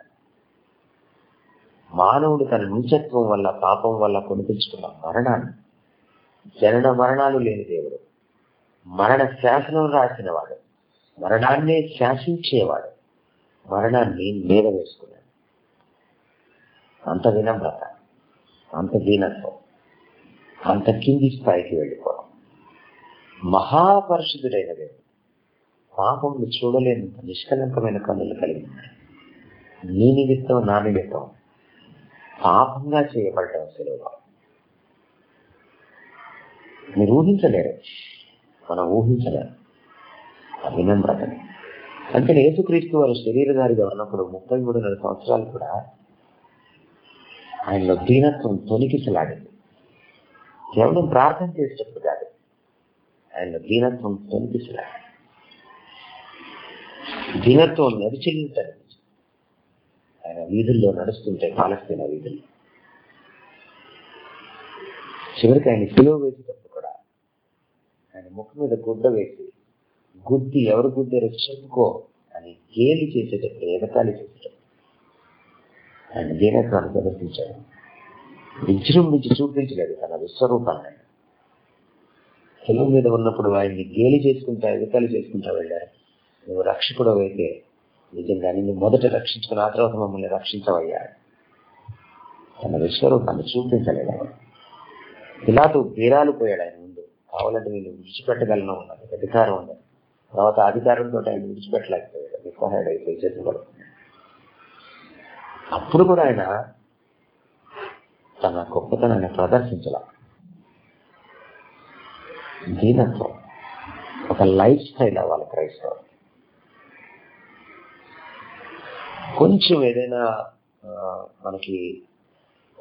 మానవుడు తన నీచత్వం వల్ల, పాపం వల్ల కొనిపించుకున్న మరణాన్ని, జనన మరణాలు లేని దేవుడు, మరణ శాసనం రాసినవాడు, మరణాన్ని శాసించేవాడు, మరణాన్ని మీద వేసుకున్నాడు. అంత వినమ్రత, అంత దీనత్వం, అంత కింది స్థాయికి వెళ్ళిపోవడం. మహాపరిశుద్ధుడైన దేవుడు, పాపములు చూడలేనంత నిష్కలంకమైన కన్నులు కలిగి, నీ నిమిత్తం నా నిమిత్తం పాపంగా చేయబడ్డం సెలవులో మీరు ఊహించలేరు, మనం ఊహించలేరు ఆ వినమ్రతని. అంటే యేసుక్రీస్తు వారు శరీరధారిగా ఉన్నప్పుడు ముప్పై మూడున్నర సంవత్సరాలు కూడా ఆయనలో దీనత్వం తొనికిసలాడింది. కేవలం ప్రార్థన చేసేటప్పుడు కాదు, ఆయనలో దీనత్వం తొనికిసలాడింది. దీనత్వం నడిచెల్లింటారు. ఆయన వీధుల్లో నడుస్తుంటే, పాలస్తీనా వీధుల్లో చివరికి ఆయన సిలువ వేసేటప్పుడు కూడా ఆయన ముఖం మీద గుడ్డ వేసి, గుద్ది ఎవరు గుద్దారో చెప్పుకో అని గేలి చేసేటప్పుడు, ఎగతాళి చేసేటప్పుడు ఆయన దీనత్వాన్ని ప్రదర్శించాడు. విజృంభించి చూపించలేదు తన విశ్వరూపాన్ని. ఆయన సిలువ మీద ఉన్నప్పుడు ఆయన్ని గేలి చేసుకుంటా ఎగతాళి చేసుకుంటా వెళ్ళారు. నువ్వు రక్షకుడు అయితే నిజంగా నిన్ను మొదట రక్షించుకుని ఆ తర్వాత మమ్మల్ని రక్షించవయ్యాడు. తన విశ్వరూపాన్ని చూపించలేదు ఆయన. పిలాతు బీరాలిపోయాడు ఆయన ముందు. కావాలంటే నేను విడిచిపెట్టగలను ఉన్నాను, అధికారం ఉన్నాను. తర్వాత అధికారంతో ఆయన విడిచిపెట్టలేకపోయాడు, నిస్సహాయుడు అయిపోయి చేతులు పడుతున్నాడు. అప్పుడు కూడా ఆయన తన గొప్పతనాన్ని ప్రదర్శించాల. దీనత్వం ఒక లైఫ్ స్టైల్ అవ్వాలి క్రైస్తవులు. కొంచెం ఏదైనా మనకి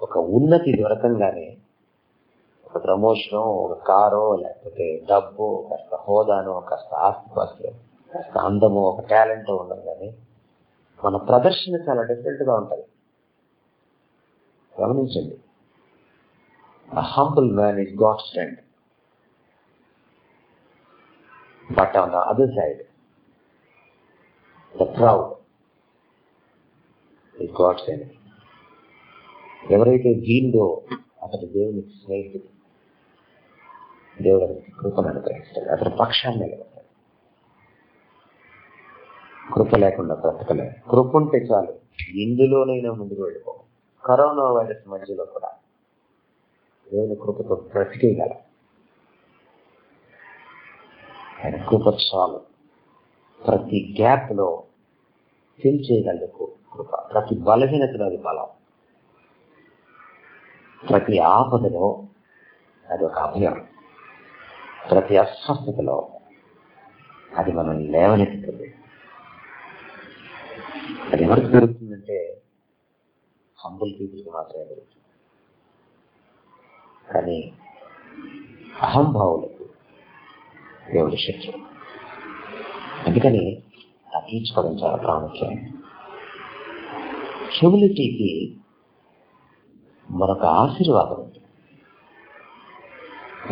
ఒక ఉన్నతి దొరకంగానే, ఒక ప్రమోషను, ఒక కారో, లేకపోతే డబ్బు, కాస్త హోదానో, కాస్త ఆస్తిపాస్తులు, కాస్త అందము, ఒక టాలెంట్ ఉండగానే మన ప్రదర్శన చాలా డిఫరెంట్గా ఉంటుంది. గమనించండి, a humble man is God's friend, but on the other side the proud is God's enemy. ఎవరైతే దీనిలో అతడు దేవుని స్నేహితుడు, దేవుడు అతనికి కృపను అనుగ్రహిస్తాడు, అతని పక్షాన్ని నిలబడతాడు. కృప లేకుండా బ్రతకలే. కృప ఉంటే చాలు, ఇందులోనైనా ముందుకు వెళ్ళిపో. కరోనా వైరస్ మధ్యలో కూడా దేవుని కృపతో బ్రతికేయగల. ఆయన కృప చాలు. ప్రతి గ్యాప్లో ఫిల్ చేయగలకు కృప, ప్రతి బలహీనతలో అది బలం, ప్రతి ఆపదలో అది ఒక అభయం, ప్రతి అస్వస్థతలో అది మనం లేవనెత్తుతుంది. అది ఎవరికి దొరుకుతుందంటే హంబుల్ పీపుల్కి మాత్రమే దొరుకుతుంది. కానీ అహంభావులకు దేవుడి శత్రువు. అందుకని తగ్గించుకోవడం చాలా ప్రాముఖ్యం. హ్యూమిలిటీకి మరొక ఆశీర్వాదం ఉంది.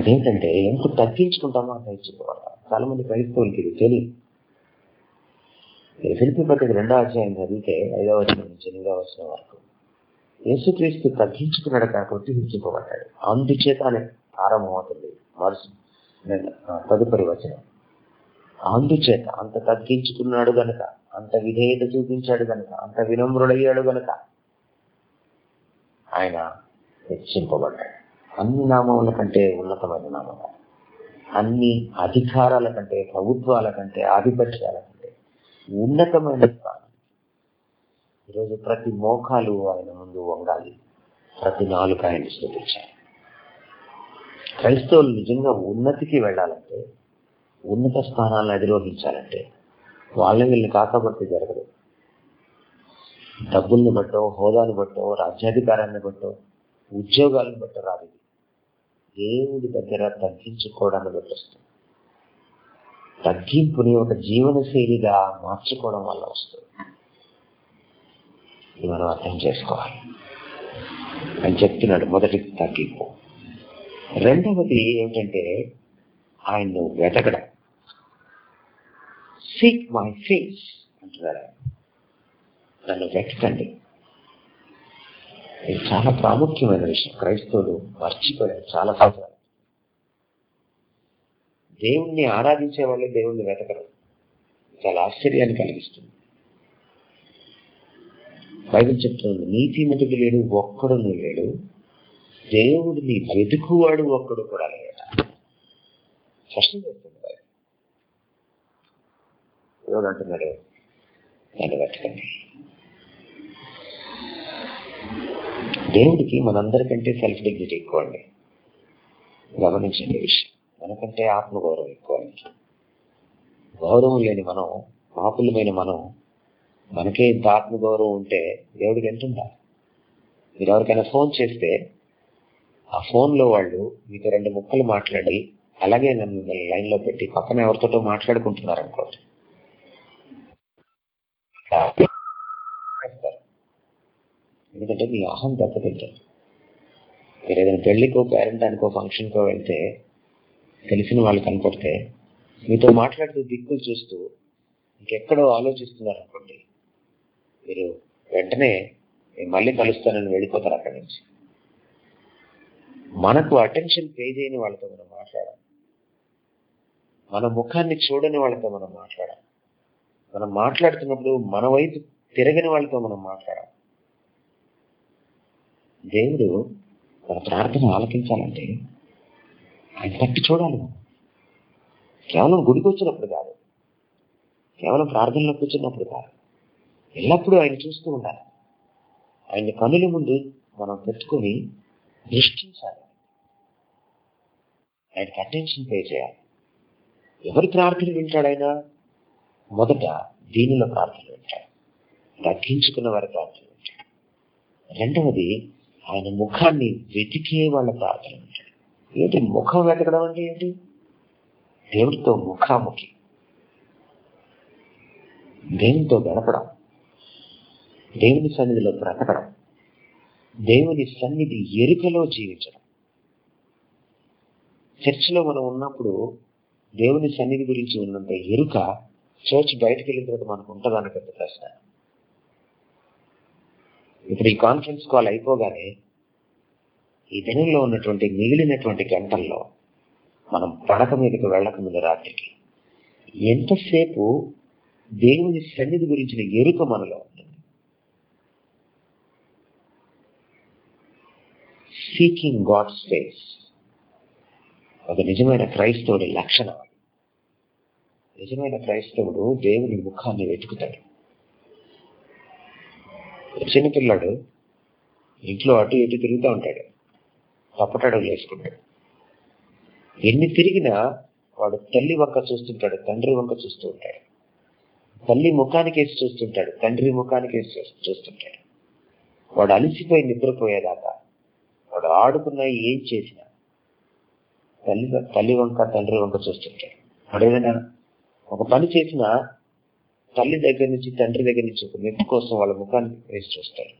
అదేంటంటే ఎంత తగ్గించుకుంటామో అంత ఇచ్చుకోవాలి. చాలా మంది క్రైస్తవులకి ఇది తెలియదు. ఫిలిప్పీ పత్రిక రెండో అధ్యాయం చదివితే ఐదవ వచనం నుంచి ఎనిమిదవ వచనం వరకు యేసుక్రీస్తు తగ్గించుకున్నాడు కాబట్టి ఇచ్చుకోబడ్డాడు, అందుచేత అనే ఆరంభం అవుతుంది మరుసు తదుపరి వచనం. అందుచేత అంత తగ్గించుకున్నాడు గనక, అంత విధేయత చూపించాడు గనక, అంత వినమ్రుడయ్యాడు గనక ఆయన హెచ్చింపబడ్డాడు. అన్ని నామముల కంటే ఉన్నతమైన నామం, అన్ని అధికారాల కంటే, ప్రభుత్వాల కంటే, ఆధిపత్యాల కంటే ఉన్నతమైన స్థానం. ఈరోజు ప్రతి మోకాలు ఆయన ముందు వంగాలి, ప్రతి నాలుక ఆయన స్తుతించాలి. క్రైస్తవులు నిజంగా ఉన్నతికి వెళ్ళాలంటే, ఉన్నత స్థానాలను అధిరోహించాలంటే వాళ్ళని వీళ్ళని కాకపడితే జరగదు. డబ్బుల్ని బట్టో, హోదాను బట్టో, రాజ్యాధికారాన్ని బట్టో, ఉద్యోగాలను బట్టో రాదు. దేవుడి దగ్గర తగ్గించుకోవడాన్ని బట్టి వస్తుంది. తగ్గింపుని ఒక జీవనశైలిగా మార్చుకోవడం వల్ల వస్తుంది. ఇది మనం అర్థం చేసుకోవాలి. అని చెప్తున్నాడు, మొదటిది తగ్గింపు. రెండవది ఏమిటంటే ఆయన్ను వెతకడం. సీక్ మై ఫేస్ అంటున్నారు. నన్ను వెతకండి. ఇది చాలా ప్రాముఖ్యమైన విషయం. క్రైస్తవులు మర్చిపోయారు చాలా సంవత్సరాలు. దేవుణ్ణి ఆరాధించే వాళ్ళే దేవుణ్ణి వెతకరు. చాలా ఆశ్చర్యాన్ని కలిగిస్తుంది. బైబిల్ చెప్తుంది, నీతి మంతుడు లేడు, ఒక్కడు లేడు, దేవుడిని వెతుకువాడు ఒక్కడు కూడా లేడు. స్పష్టం చెప్తుంది బైబిల్. దేవుడు అంటున్నాడు నన్ను వెతకండి. దేవుడికి మనందరికంటే సెల్ఫ్ డిగ్నిటీ ఎక్కువ అండి. గమనించండి విషయం, మనకంటే ఆత్మగౌరవం ఎక్కువ. గౌరవం లేని మనం, పాపులమైన మనం, మనకే ఇంత ఆత్మగౌరవం ఉంటే దేవుడికి ఎంత ఉండాలి? మీరు ఎవరికైనా ఫోన్ చేస్తే ఆ ఫోన్లో వాళ్ళు మీతో రెండు ముక్కలు మాట్లాడి అలాగే నన్ను లైన్లో పెట్టి పక్కన ఎవరితోటో మాట్లాడుకుంటున్నారు అనుకోండి. ఎందుకంటే మీ అహం దెబ్బతింటారు. మీరు ఏదైనా పెళ్లికో పేరెంట్ అనుకో ఫంక్షన్కో వెళ్తే తెలిసిన వాళ్ళు కనపడితే మీతో మాట్లాడుతూ దిక్కులు చూస్తూ ఇంకెక్కడో ఆలోచిస్తున్నారు అనుకోండి, మీరు వెంటనే మళ్ళీ కలుస్తానని వెళ్ళిపోతారు అక్కడి నుంచి. మనకు అటెన్షన్ పే చేయని వాళ్ళతో మనం మాట్లాడాలి, మన ముఖాన్ని చూడని వాళ్ళతో మనం మాట్లాడాలి, మనం మాట్లాడుతున్నప్పుడు మన వైపు తిరగని వాళ్ళతో మనం మాట్లాడాలి. దేవుడు మన ప్రార్థన ఆలకించాలంటే ఆయన తట్టి చూడాలి. మనం కేవలం గుడికి వచ్చినప్పుడు కాదు, కేవలం ప్రార్థనలో కూర్చున్నప్పుడు కాదు, ఎల్లప్పుడూ ఆయన చూస్తూ ఉండాలి. ఆయన కనుల ముందు మనం పెట్టుకొని దృష్టించాలి, ఆయనకి అటెన్షన్ పే చేయాలి. ఎవరి ప్రార్థన వింటాడైనా? మొదట దీనిలో ప్రార్థన వింటాడు, తగ్గించుకున్న వారి ప్రార్థన వింటాడు. రెండవది ఆయన ముఖాన్ని వెతికే వాళ్ళ ప్రార్థన వింటాడు. ఏంటి ముఖం వెతకడం అంటే ఏంటి? దేవుడితో ముఖాముఖి, దేవునితో గడపడం, దేవుని సన్నిధిలో బ్రతకడం, దేవుని సన్నిధి ఎరుకలో జీవించడం. చర్చిలో మనం ఉన్నప్పుడు దేవుని సన్నిధి గురించి ఉన్నంత ఎరుక చర్చ్ బయటకు వెళ్ళిన తర్వాత మనకు ఉంటుందని పెద్ద ప్రశ్న. ఇప్పుడు ఈ కాన్ఫరెన్స్ కాల్ అయిపోగానే ఈ దినంలో ఉన్నటువంటి మిగిలినటువంటి గంటల్లో మనం పడక మీదకి వెళ్ళకముందు రాత్రికి ఎంతసేపు దేవుని సన్నిధి గురించిన ఎరుక మనలో ఉంటుంది? సీకింగ్ గాడ్స్ ఫేస్ ఒక నిజమైన క్రైస్తవుడి లక్షణం. నిజమైన క్రైస్తవుడు దేవుని ముఖాన్ని వెతుకుతాడు. చిన్నపిల్లాడు ఇంట్లో అటు ఇటు తిరుగుతూ ఉంటాడు, తప్పటడుగు వేసుకుంటాడు. ఎన్ని తిరిగినా వాడు తల్లి వంక చూస్తుంటాడు, తండ్రి వంక చూస్తూ ఉంటాడు. తల్లి ముఖానికి వేసి చూస్తుంటాడు, తండ్రి ముఖానికి వేసి చూస్తుంటాడు. వాడు అలిసిపోయి నిద్రపోయేదాకా, వాడు ఆడుకున్నా ఏం చేసినా తల్లి తల్లి వంక తండ్రి వంక చూస్తుంటాడు. వాడు ఏదైనా ఒక పని చేసిన తల్లి దగ్గర నుంచి తండ్రి దగ్గర నుంచి ఒక మెప్పు కోసం వాళ్ళ ముఖాన్ని వేసి చూస్తారు.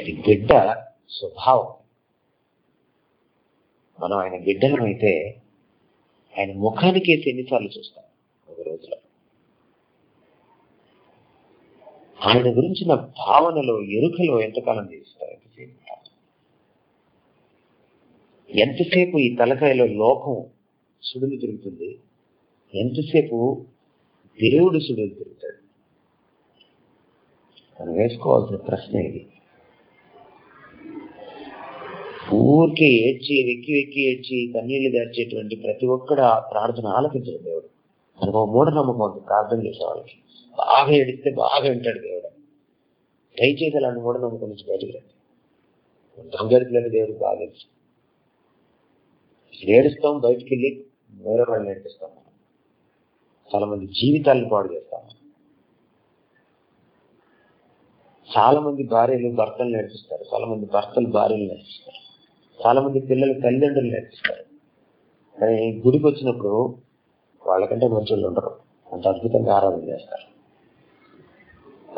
అది బిడ్డ స్వభావం. మనం ఆయన బిడ్డలం అయితే ఆయన ముఖానికి వేసి ఎన్నిసార్లు చూస్తాం ఒక రోజులో? ఆయన గురించిన భావనలో ఎరుకలో ఎంతకాలం జీవిస్తాం? ఎంతసేపు ఎంతసేపు ఈ తలకాయలో లోకం సుడులు తిరుగుతుంది, ఎంతసేపు దేవుడు సుడులు తిరుగుతాడు? మనం వేసుకోవాల్సిన ప్రశ్న ఇది. ఊరికే ఏడ్చి వెక్కి వెక్కి ఏడ్చి కన్నీళ్లు దాచేటువంటి ప్రతి ఒక్కడ ప్రార్థన ఆలకించడు దేవుడు. మనకు మూఢనమ్మకం ఉంది ప్రార్థన చేసేవాళ్ళకి, బాగా ఏడిస్తే బాగా వింటాడు దేవుడు. దయచేసి అలాంటి మూఢనమ్మకం నుంచి బయటకు రండి. దొంగరికలను దేవుడు బాగా తెలుసు. ఏడుస్తాం, బయటికి వెళ్ళి వేరే వాళ్ళని ఏడిపిస్తాం, చాలా మంది జీవితాలను పాడు చేస్తాం, చాలా మంది భార్యలు భర్తలు నేర్పిస్తారు, చాలా మంది భర్తలు భార్యలు నేర్పిస్తారు, చాలా మంది పిల్లలు తల్లిదండ్రులు నేర్పిస్తారు. కానీ గుడికి వచ్చినప్పుడు వాళ్ళకంటే మంచి వాళ్ళు ఉండరు, అంత అద్భుతంగా ఆరాధన చేస్తారు,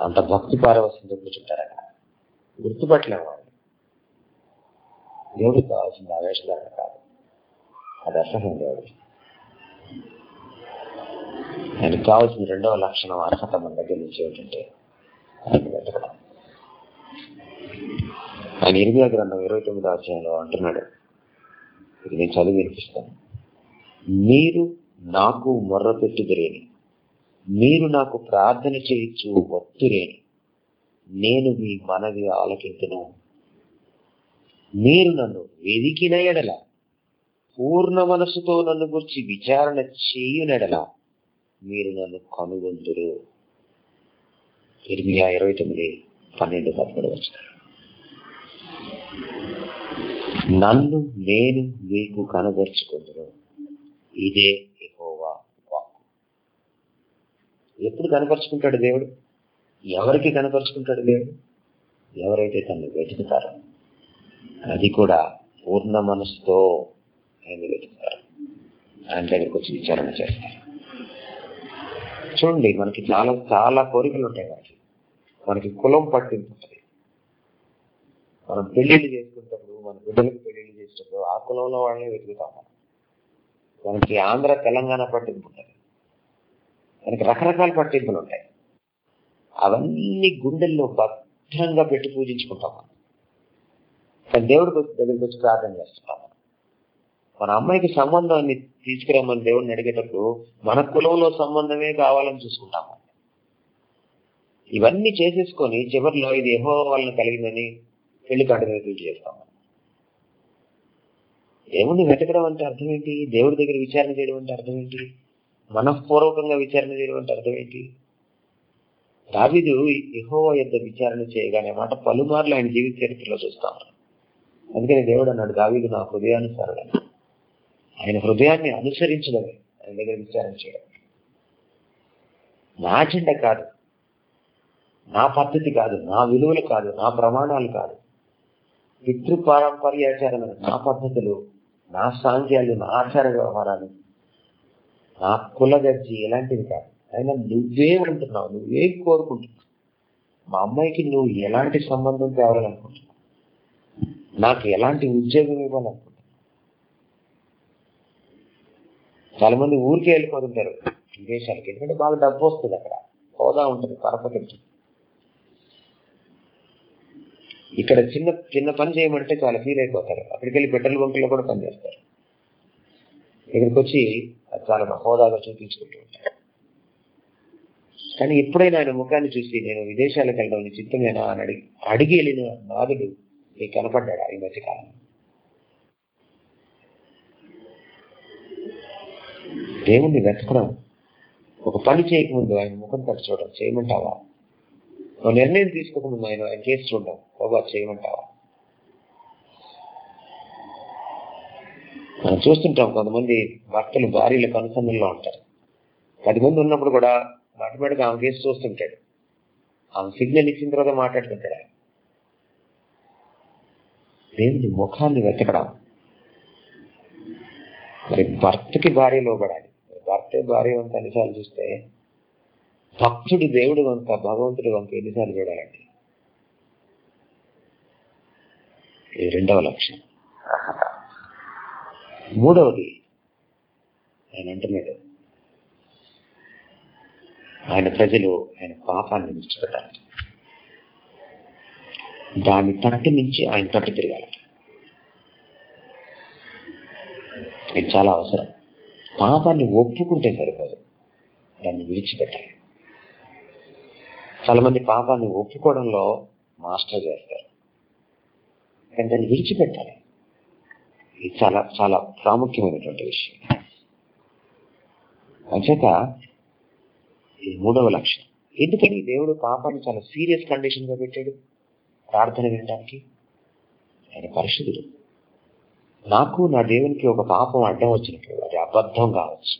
అంత భక్తి పారవస్యంతో కూర్చుంటారు. అక్కడ గుర్తుపట్టలేము వాళ్ళు. దేవుడికి కావాల్సింది ఆవేశధారణ కాదు, అది అర్హత. దేవుడికి దానికి కావాల్సిన రెండవ లక్షణం అర్హత మన దగ్గర నుంచి ఏంటంటే ఆయన వెతకడం. ఆయన ఇరవై గ్రంథం ఇరవై తొమ్మిదో అధ్యాయంలో అంటున్నాడు, ఇది నేను చదివి వినిపిస్తాను. మీరు నాకు మొర్ర పెట్టుదురేని, మీరు నాకు ప్రార్థన చేయొచ్చు ఒత్తురేని, నేను మీ మనవి ఆలకింతును. మీరు నన్ను వెదికిన ఎడల, పూర్ణ మనసుతో నన్ను గురించి విచారణ చేయునెడల మీరు నన్ను కనుగొందురు. ఇర్మియా ఇరవై తొమ్మిది పన్నెండు పదకొండు వచ్చినారు. నన్ను నేను మీకు కనబరుచుకుందరు, ఇదే యెహోవా వాక్కు. ఎప్పుడు కనపరుచుకుంటాడు దేవుడు? ఎవరికి కనపరుచుకుంటాడు దేవుడు? ఎవరైతే తనను వెతుకుతారో, అది కూడా పూర్ణ మనసుతో ఆయన వెతుకుతారు, ఆయన దగ్గరికి వచ్చి విచారణ చేస్తారు. చూడండి, మనకి చాలా చాలా కోరికలు ఉంటాయి. మనకి మనకి కులం పట్టింపు ఉంటుంది, మనం పెళ్లిళ్ళు చేసుకునేటప్పుడు, మన బిడ్డలకు పెళ్లిళ్ళు చేసేటప్పుడు ఆ కులంలో వాళ్ళని వెతుకుతాం. మనం మనకి ఆంధ్ర తెలంగాణ పట్టింపు ఉంటుంది, మనకి రకరకాల పట్టింపులు ఉంటాయి. అవన్నీ గుండెల్లో భద్రంగా పెట్టి పూజించుకుంటాం. మనం కానీ దేవుడికి వచ్చి దగ్గరికి వచ్చి ప్రార్థన చేస్తున్నాం. మనం మన అమ్మాయికి సంబంధాన్ని తీసుకురామని దేవుడిని అడిగేటప్పుడు మన కులంలో సంబంధమే కావాలని చూసుకుంటాం. ఇవన్నీ చేసేసుకొని చివరిలో ఇది యెహోవా వలన కలిగిందని పెళ్లి కాంటలు చేస్తాం. దేవుడిని వెతకడం అంటే అర్థం ఏంటి? దేవుడి దగ్గర విచారణ చేయడం అంటే అర్థం ఏంటి? మనఃపూర్వకంగా విచారణ చేయడం అంటే అర్థం ఏంటి? దావీదు యెహోవా యొద్ద విచారణ చేయగానే మాట పలుమార్లు ఆయన జీవిత చరిత్రలో చూస్తాం. అందుకని దేవుడు అన్నాడు, దావీదు నా హృదయానుసారుడు. ఆయన హృదయాన్ని అనుసరించడమే ఆయన దగ్గర విచారణ చేయడం. నా అజెండా కాదు, నా పద్ధతి కాదు, నా విలువలు కాదు, నా ప్రమాణాలు కాదు, పితృ పారంపర్యాచారమైన నా పద్ధతులు, నా సాంఖ్యాలు, నా ఆచార వ్యవహారాలు, నా కులగజ్జి ఇలాంటివి కాదు. అయినా నువ్వేమంటున్నావు, నువ్వేం కోరుకుంటున్నావు, మా అమ్మాయికి నువ్వు ఎలాంటి సంబంధం తేవాలనుకుంటున్నావు, నాకు ఎలాంటి ఉద్యోగం ఇవ్వాలనుకుంటున్నావు. చాలా మంది ఊరికే వెళ్ళిపోతుంటారు విదేశాలకి, ఎందుకంటే బాగా డబ్బు వస్తుంది, అక్కడ హోదా ఉంటుంది, పరపతి. ఇక్కడ చిన్న చిన్న పని చేయమంటే చాలా ఫీల్ అయిపోతారు. అక్కడికి వెళ్ళి పెట్రోల్ బంకుల్లో కూడా పని చేస్తారు. ఇక్కడికి వచ్చి చాలా హోదాగా చూపించుకుంటూ ఉంటారు. కానీ ఎప్పుడైనా ఆయన ముఖాన్ని చూసి నేను విదేశాలకు వెళ్ళడం నీ చిత్తమేనా అని అడిగి అడిగి వెళ్ళిన నాదుడు నీకు కనపడ్డా ఈ మధ్యకాలం? దేవుణ్ణి వెతకడం, ఒక పని చేయకముందు ఆయన ముఖం తరచు చూడడం, చేయమంటావా, నువ్వు నిర్ణయం తీసుకోకముందు ఆయన ఆయన చేసి చూడడం, బాబా చేయమంటావా. మనం చూస్తుంటాం కొంతమంది భర్తలు భార్యలకు అనుసంధంలో ఉంటారు. పది మంది ఉన్నప్పుడు కూడా మాట్లాడుగా ఆమె కేసు చూస్తుంటాడు, ఆమె సిగ్నల్ ఇచ్చిన తర్వాత మాట్లాడుతుంటాడు. దేవుడి ముఖాన్ని వెతకడం. మరి భర్తకి భార్య లోబడాలి. భర్త భార్య వంక ఎన్నిసార్లు చూస్తే భక్తుడు దేవుడు వంక, భగవంతుడు వంక ఎన్నిసార్లు చూడాలండి. ఇది రెండవ లక్షణం. మూడవది ఆయన అంటున్నాడు, ఆయన ప్రజలు ఆయన పాపాన్ని విడిచిపెట్టాలి, దాన్ని తట్టు మించి ఆయన తట్టు తిరగాలి. ఇది చాలా అవసరం. పాపాన్ని ఒప్పుకుంటే సరిపోదు, దాన్ని విడిచిపెట్టాలి. చాలా మంది పాపాన్ని ఒప్పుకోవడంలో మాస్టర్ చేస్తారు, కానీ దాన్ని విడిచిపెట్టాలి. ఇది చాలా చాలా ప్రాముఖ్యమైనటువంటి విషయం. అంచేత ఇది మూడవ లక్షణం. ఎందుకని దేవుడు పాపాన్ని చాలా సీరియస్ కండిషన్గా పెట్టాడు? ప్రార్థన వినడానికి ఆయన పరిశుద్ధుడు. నాకు నా దేవునికి ఒక పాపం అడ్డం వచ్చినప్పుడు అది అబద్ధం కావచ్చు,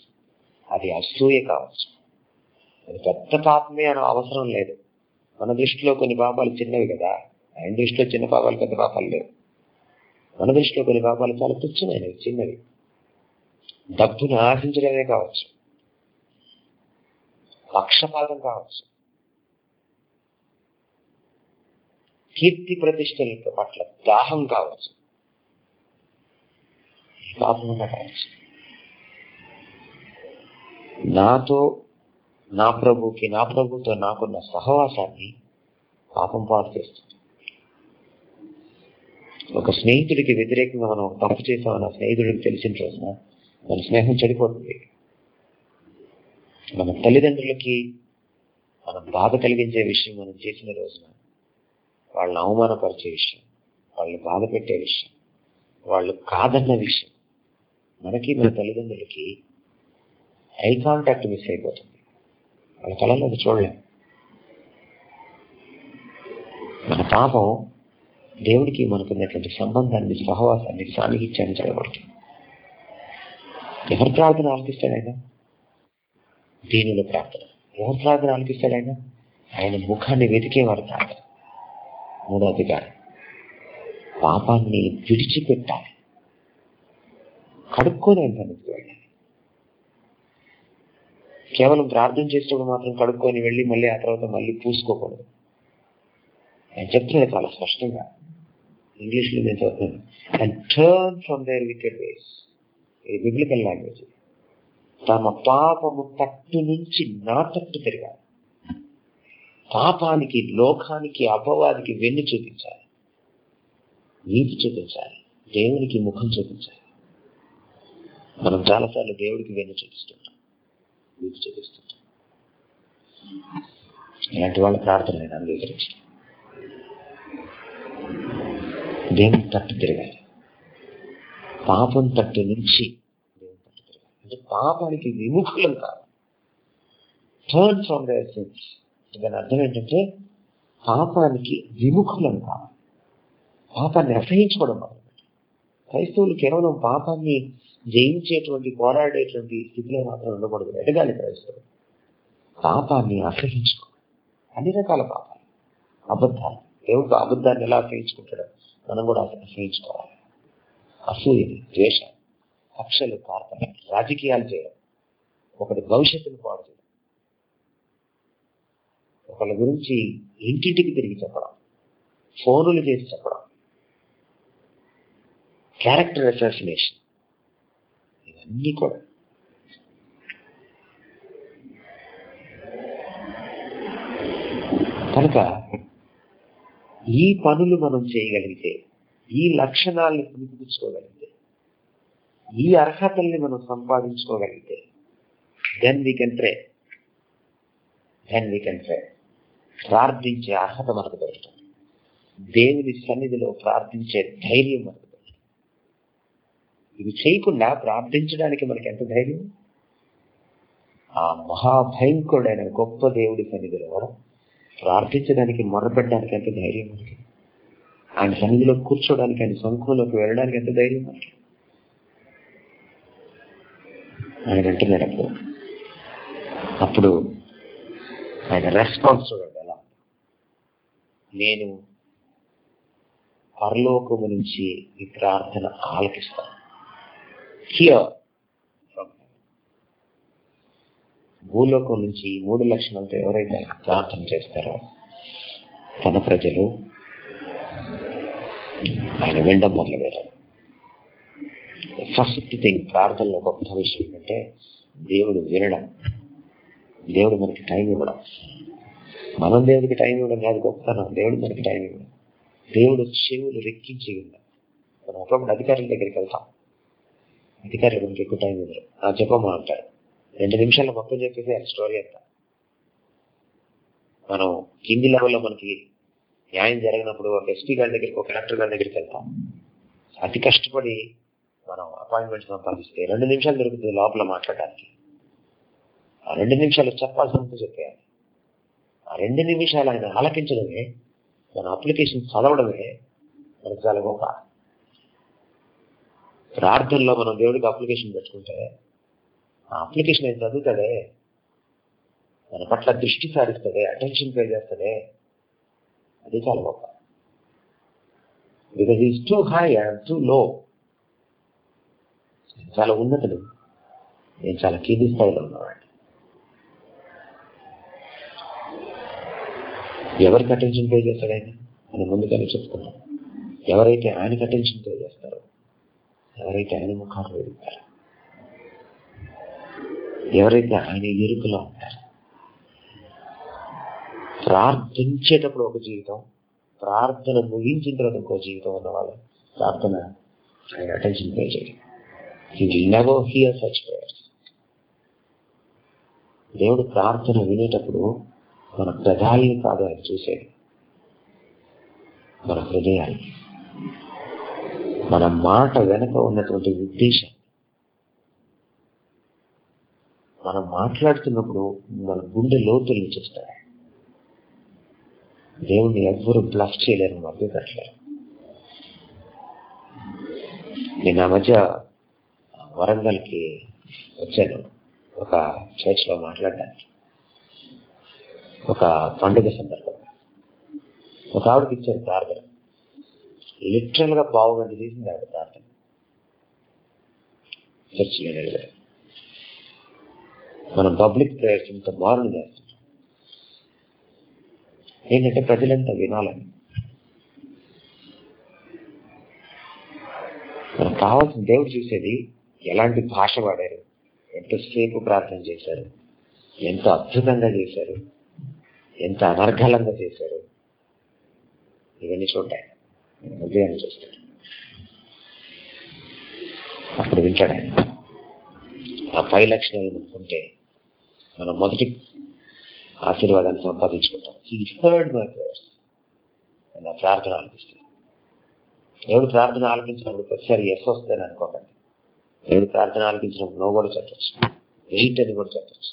అది అసూయ కావచ్చు, అది పెద్ద పాపమే అని అవసరం లేదు. మన దృష్టిలో కొన్ని పాపాలు చిన్నవి కదా, ఆయన దృష్టిలో చిన్న పాపాలు పెద్ద పాపాలు లేవు. మన దృష్టిలో కొన్ని పాపాలు చాలా తుచ్చమైనవి, చిన్నవి. డబ్బును ఆశించడమే కావచ్చు, పక్షపాతం కావచ్చు, కీర్తి ప్రతిష్టల పట్ల దాహం కావచ్చు, పాపంగా కావచ్చు. నాతో నా ప్రభుకి, నా ప్రభుతో నాకున్న సహవాసాన్ని పాపం పాటు చేస్తుంది. ఒక స్నేహితుడికి వ్యతిరేకంగా మనం తప్పు చేసామని ఆ స్నేహితుడికి తెలిసిన రోజున మన స్నేహం చెడిపోతుంది. మన తల్లిదండ్రులకి మనం బాధ కలిగించే విషయం మనం చేసిన రోజున, వాళ్ళని అవమానపరిచే విషయం, వాళ్ళని బాధ పెట్టే విషయం, వాళ్ళు కాదన్న విషయం మనకి మన తల్లిదండ్రులకి ఐ కాంటాక్ట్ మిస్ అయిపోతుంది. వాళ్ళ కళలో అది చూడలేం. మన పాపం దేవుడికి మనకున్నటువంటి సంబంధాన్ని, సహవాసాన్ని, సాన్నిహిత్యాన్ని చెడగొడుతుంది. ఎవరి ప్రార్థన ఆలకిస్తాడైనా? దీనిలో ప్రార్థన. ఎవరి ప్రార్థన ఆలకిస్తాడైనా? ఆయన ముఖాన్ని వెతికేవారు ప్రార్థన. మూడవది కాదు, పాపాన్ని విడిచిపెట్టాలి, కడుక్కొని ఆయన సన్నిధికి వెళ్ళాలి. కేవలం ప్రార్థన చేసేటప్పుడు మాత్రం కడుక్కొని వెళ్ళి మళ్ళీ ఆ తర్వాత మళ్ళీ పూసుకోకూడదు. ఆయన చెప్తున్నాడు చాలా స్పష్టంగా, ఇంగ్లీష్లో నేను చదువుతాను, and turn from their wicked ways. ఇది బిబ్లికల్ లాంగ్వేజ్. తమ పాపము తట్టు నుంచి నా తట్టు తిరగాలి. పాపానికి, లోకానికి, అపవాదికి వెన్ను చూపించాలి, నీతి చూపించాలి, దేవునికి ముఖం చూపించాలి. మనం చాలాసార్లు దేవుడికి వెన్ను చూపిస్తుంటాం, నీతి చూపిస్తుంటాం. ఇలాంటి వాళ్ళ ప్రార్థన నేను అంగీకరించాను. దేవుని తట్టు తిరగాలి, పాపం తట్టు నుంచి దేవుని తట్టు తిరగాలి. అంటే పాపానికి విముఖులం కావాలి, టర్న్ ఫ్రమ్ దేర్ సిన్స్. దాని అర్థం ఏంటంటే పాపానికి విముఖులం కావాలి, పాపాన్ని అసహించుకోవడం మొదలు పెట్టాలి. క్రైస్తవులు కేవలం పాపాన్ని జయించేటువంటి, పోరాడేటువంటి స్థితిలో మాత్రం ఉండకూడదు. ఎదగాలి క్రైస్తవులు, పాపాన్ని అసహించుకోవాలి. అన్ని రకాల పాపాలు, అబద్ధాలు. దేవుడు అబద్ధాన్ని ఎలా అసహించుకుంటాడో మనం కూడా అసహించుకోవాలి. అసూయలు, ద్వేషాలు, కక్షలు, కార్పణలు, రాజకీయాలు చేయడం, ఒకటి భవిష్యత్తును పాడు చేయడం, ఒకళ్ళ గురించి ఇంటింటికి తిరిగి చెప్పడం, ఫోనులు చేసి చెప్పడం, క్యారెక్టర్ అసాసినేషన్, ఇవన్నీ కూడా. కనుక ఈ పనులు మనం చేయగలిగితే, ఈ లక్షణాలను పుణికించుకోగలిగితే, ఈ అర్హతల్ని మనం సంపాదించుకోగలిగితే, then we can pray then we can pray ప్రార్థించే అర్హత మనకు దొరుకుతుంది. దేవుని సన్నిధిలో ప్రార్థించే ధైర్యం మనకు దొరుకుతుంది. ఇది చేయకుండా ప్రార్థించడానికి మనకి ఎంత ధైర్యం? ఆ మహాభయంకరుడైన గొప్ప దేవుడి సన్నిధిలో ప్రార్థించడానికి, మొరపెట్టడానికి ఎంత ధైర్యం మనకి? ఆయన సన్నిధిలో కూర్చోడానికి, ఆయన సముఖంలోకి వెళ్ళడానికి ఎంత ధైర్యం మనకి? ఆయన అంటున్నాడు అప్పుడు అప్పుడు ఆయన రెస్పాన్స్ చూడండి ఎలా. నేను పరలోకము నుంచి ఈ ప్రార్థన ఆలకిస్తాను. హియర్ ఫ్రమ్ భూలోకం నుంచి మూడు లక్షణాలతో ఎవరైతే ప్రార్థన చేస్తారో తన ప్రజలు, ఆయన వినడం మొదలు పెట్టారు. ఫస్ట్ థింగ్ ప్రార్థనలో గొప్ప విషయం ఏంటంటే దేవుడు వినడం, దేవుడు మనకి టైం ఇవ్వడం. మనం దేవుడికి టైం ఇవ్వడం కాదు గొప్పతనం, దేవుడు మనకి టైం ఇవ్వడం. దేవుడు చెవులు రెక్కించి విన్నాం. మనం ఒకప్పుడు అధికారుల దగ్గరికి వెళ్తాం, అధికారులు మనకి ఎక్కువ టైం ఇవ్వరు. ఆ చెప్పమా అంటారు, రెండు నిమిషాలు మొత్తం చెప్పేసి ఆయన స్టోరీ అంతా. మనం కింది లెవెల్లో మనకి న్యాయం జరిగినప్పుడు ఒక ఎస్పీ గారి దగ్గరికి, ఒక కలెక్టర్ గారి దగ్గరికి వెళ్తాం. అతి కష్టపడి మనం అపాయింట్మెంట్ సంపాదిస్తే రెండు నిమిషాలు దొరుకుతుంది లోపల మాట్లాడడానికి. ఆ రెండు నిమిషాలు చెప్పాల్సినంత చెప్పేయాలి. ఆ రెండు నిమిషాలు ఆయన ఆలకించడమే, మన అప్లికేషన్ చదవడమే మనకు చాలా గొప్ప. ప్రార్థనలో మనం దేవుడికి అప్లికేషన్ పెట్టుకుంటే ఆ అప్లికేషన్ ఆయన చదువుతాడే, మన పట్ల దృష్టి సారిస్తాడే, అటెన్షన్ పే చేస్తాడే. అది చాలా గొప్ప. Because is too high and too low. చాలా ఉన్నతుడు, నేను చాలా కింది స్థాయిలో ఉన్నవాడిని. ఎవరికి అటెన్షన్ పే చేస్తాడు ఆయన? ఆయన ముందుగానే చెప్తున్నాను, ఎవరైతే ఆయనకు అటెన్షన్ పే చేస్తారో, ఎవరైతే ఆయన ముఖాన్ని ఎదుగుతారో, ఎవరైతే ఆయన ఎరుకలో ఉంటారో. ప్రార్థించేటప్పుడు ఒక జీవితం, ప్రార్థన ముగించిన తర్వాత ఇంకో జీవితం ఉన్న వాళ్ళు. ప్రార్థన ఆయన అటెన్షన్ పే చేయడం. You will never hear such prayers. దేవుడు ప్రార్థన వినేటప్పుడు మన ప్రధాని కాదు ఆయన చూసేది, మన హృదయాన్ని, మన మాట వెనుక ఉన్నటువంటి ఉద్దేశం. మనం మాట్లాడుతున్నప్పుడు మన గుండె లోతుల్ని చూస్తాడు. దేవుడిని ఎవ్వరూ బ్లఫ్ చేయలేరు, మధ్య కట్టలేరు. నేను ఆ మధ్య వరంగల్కి వచ్చాను ఒక చర్చ్లో మాట్లాడడానికి, ఒక పండుగ సందర్భంగా. ఒక ఆవిడకి ఇచ్చారు ప్రార్థన. లిటరల్గా బావు గంట చేసింది ఆవిడ ప్రార్థన. చర్చిలో వెళ్ళారు. మనం పబ్లిక్ ప్రేయర్స్ ఇంత మారుని చేస్తున్నాం ఏంటంటే ప్రజలంతా వినాలని. మనకు కావాల్సిన దేవుడు చూసేది ఎలాంటి భాష వాడారు, ఎంతసేపు ప్రార్థన చేశారు, ఎంత అద్భుతంగా చేశారు, ఎంత అనర్ఘలంగా చేశారు, ఇవన్నీ చూడ్డాయి ఉదయాన్ని చూస్తాడు. అప్పుడు వింటాడు ఆయన. ఆ పై లక్షణాలు అనుకుంటే మనం మొదటి ఆశీర్వాదాన్ని సంపాదించుకుంటాం. ఈ థర్డ్ మార్క్స్ నా ప్రార్థన ఆలకిస్తాడు. ఎవడు ప్రార్థన ఆలకించినప్పుడు ప్రతిసారి ఎస్ వస్తుందని అనుకోకండి. ఎవడు ప్రార్థన ఆలకించినప్పుడు నో కూడా చెప్పచ్చు, వెయిట్ అని కూడా చెప్పచ్చు,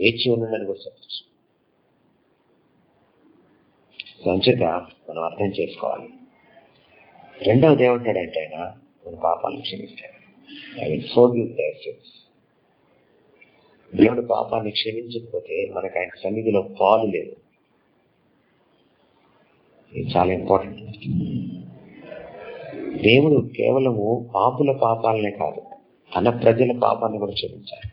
వేచి ఉండని కూడా చెప్పచ్చు. సంచేత మనం అర్థం చేసుకోవాలి. రెండవది ఏమంటాడంటే ఆయన మన పాపాలను క్షమిస్తాడు. I will forgive their sins. దేవుడు పాపాన్ని క్షమించకపోతే మనకు ఆయన సన్నిధిలో పాలు లేదు. ఇది చాలా ఇంపార్టెంట్. దేవుడు కేవలము పాపుల పాపాలనే కాదు, తన ప్రజల పాపాన్ని కూడా క్షమించాలి.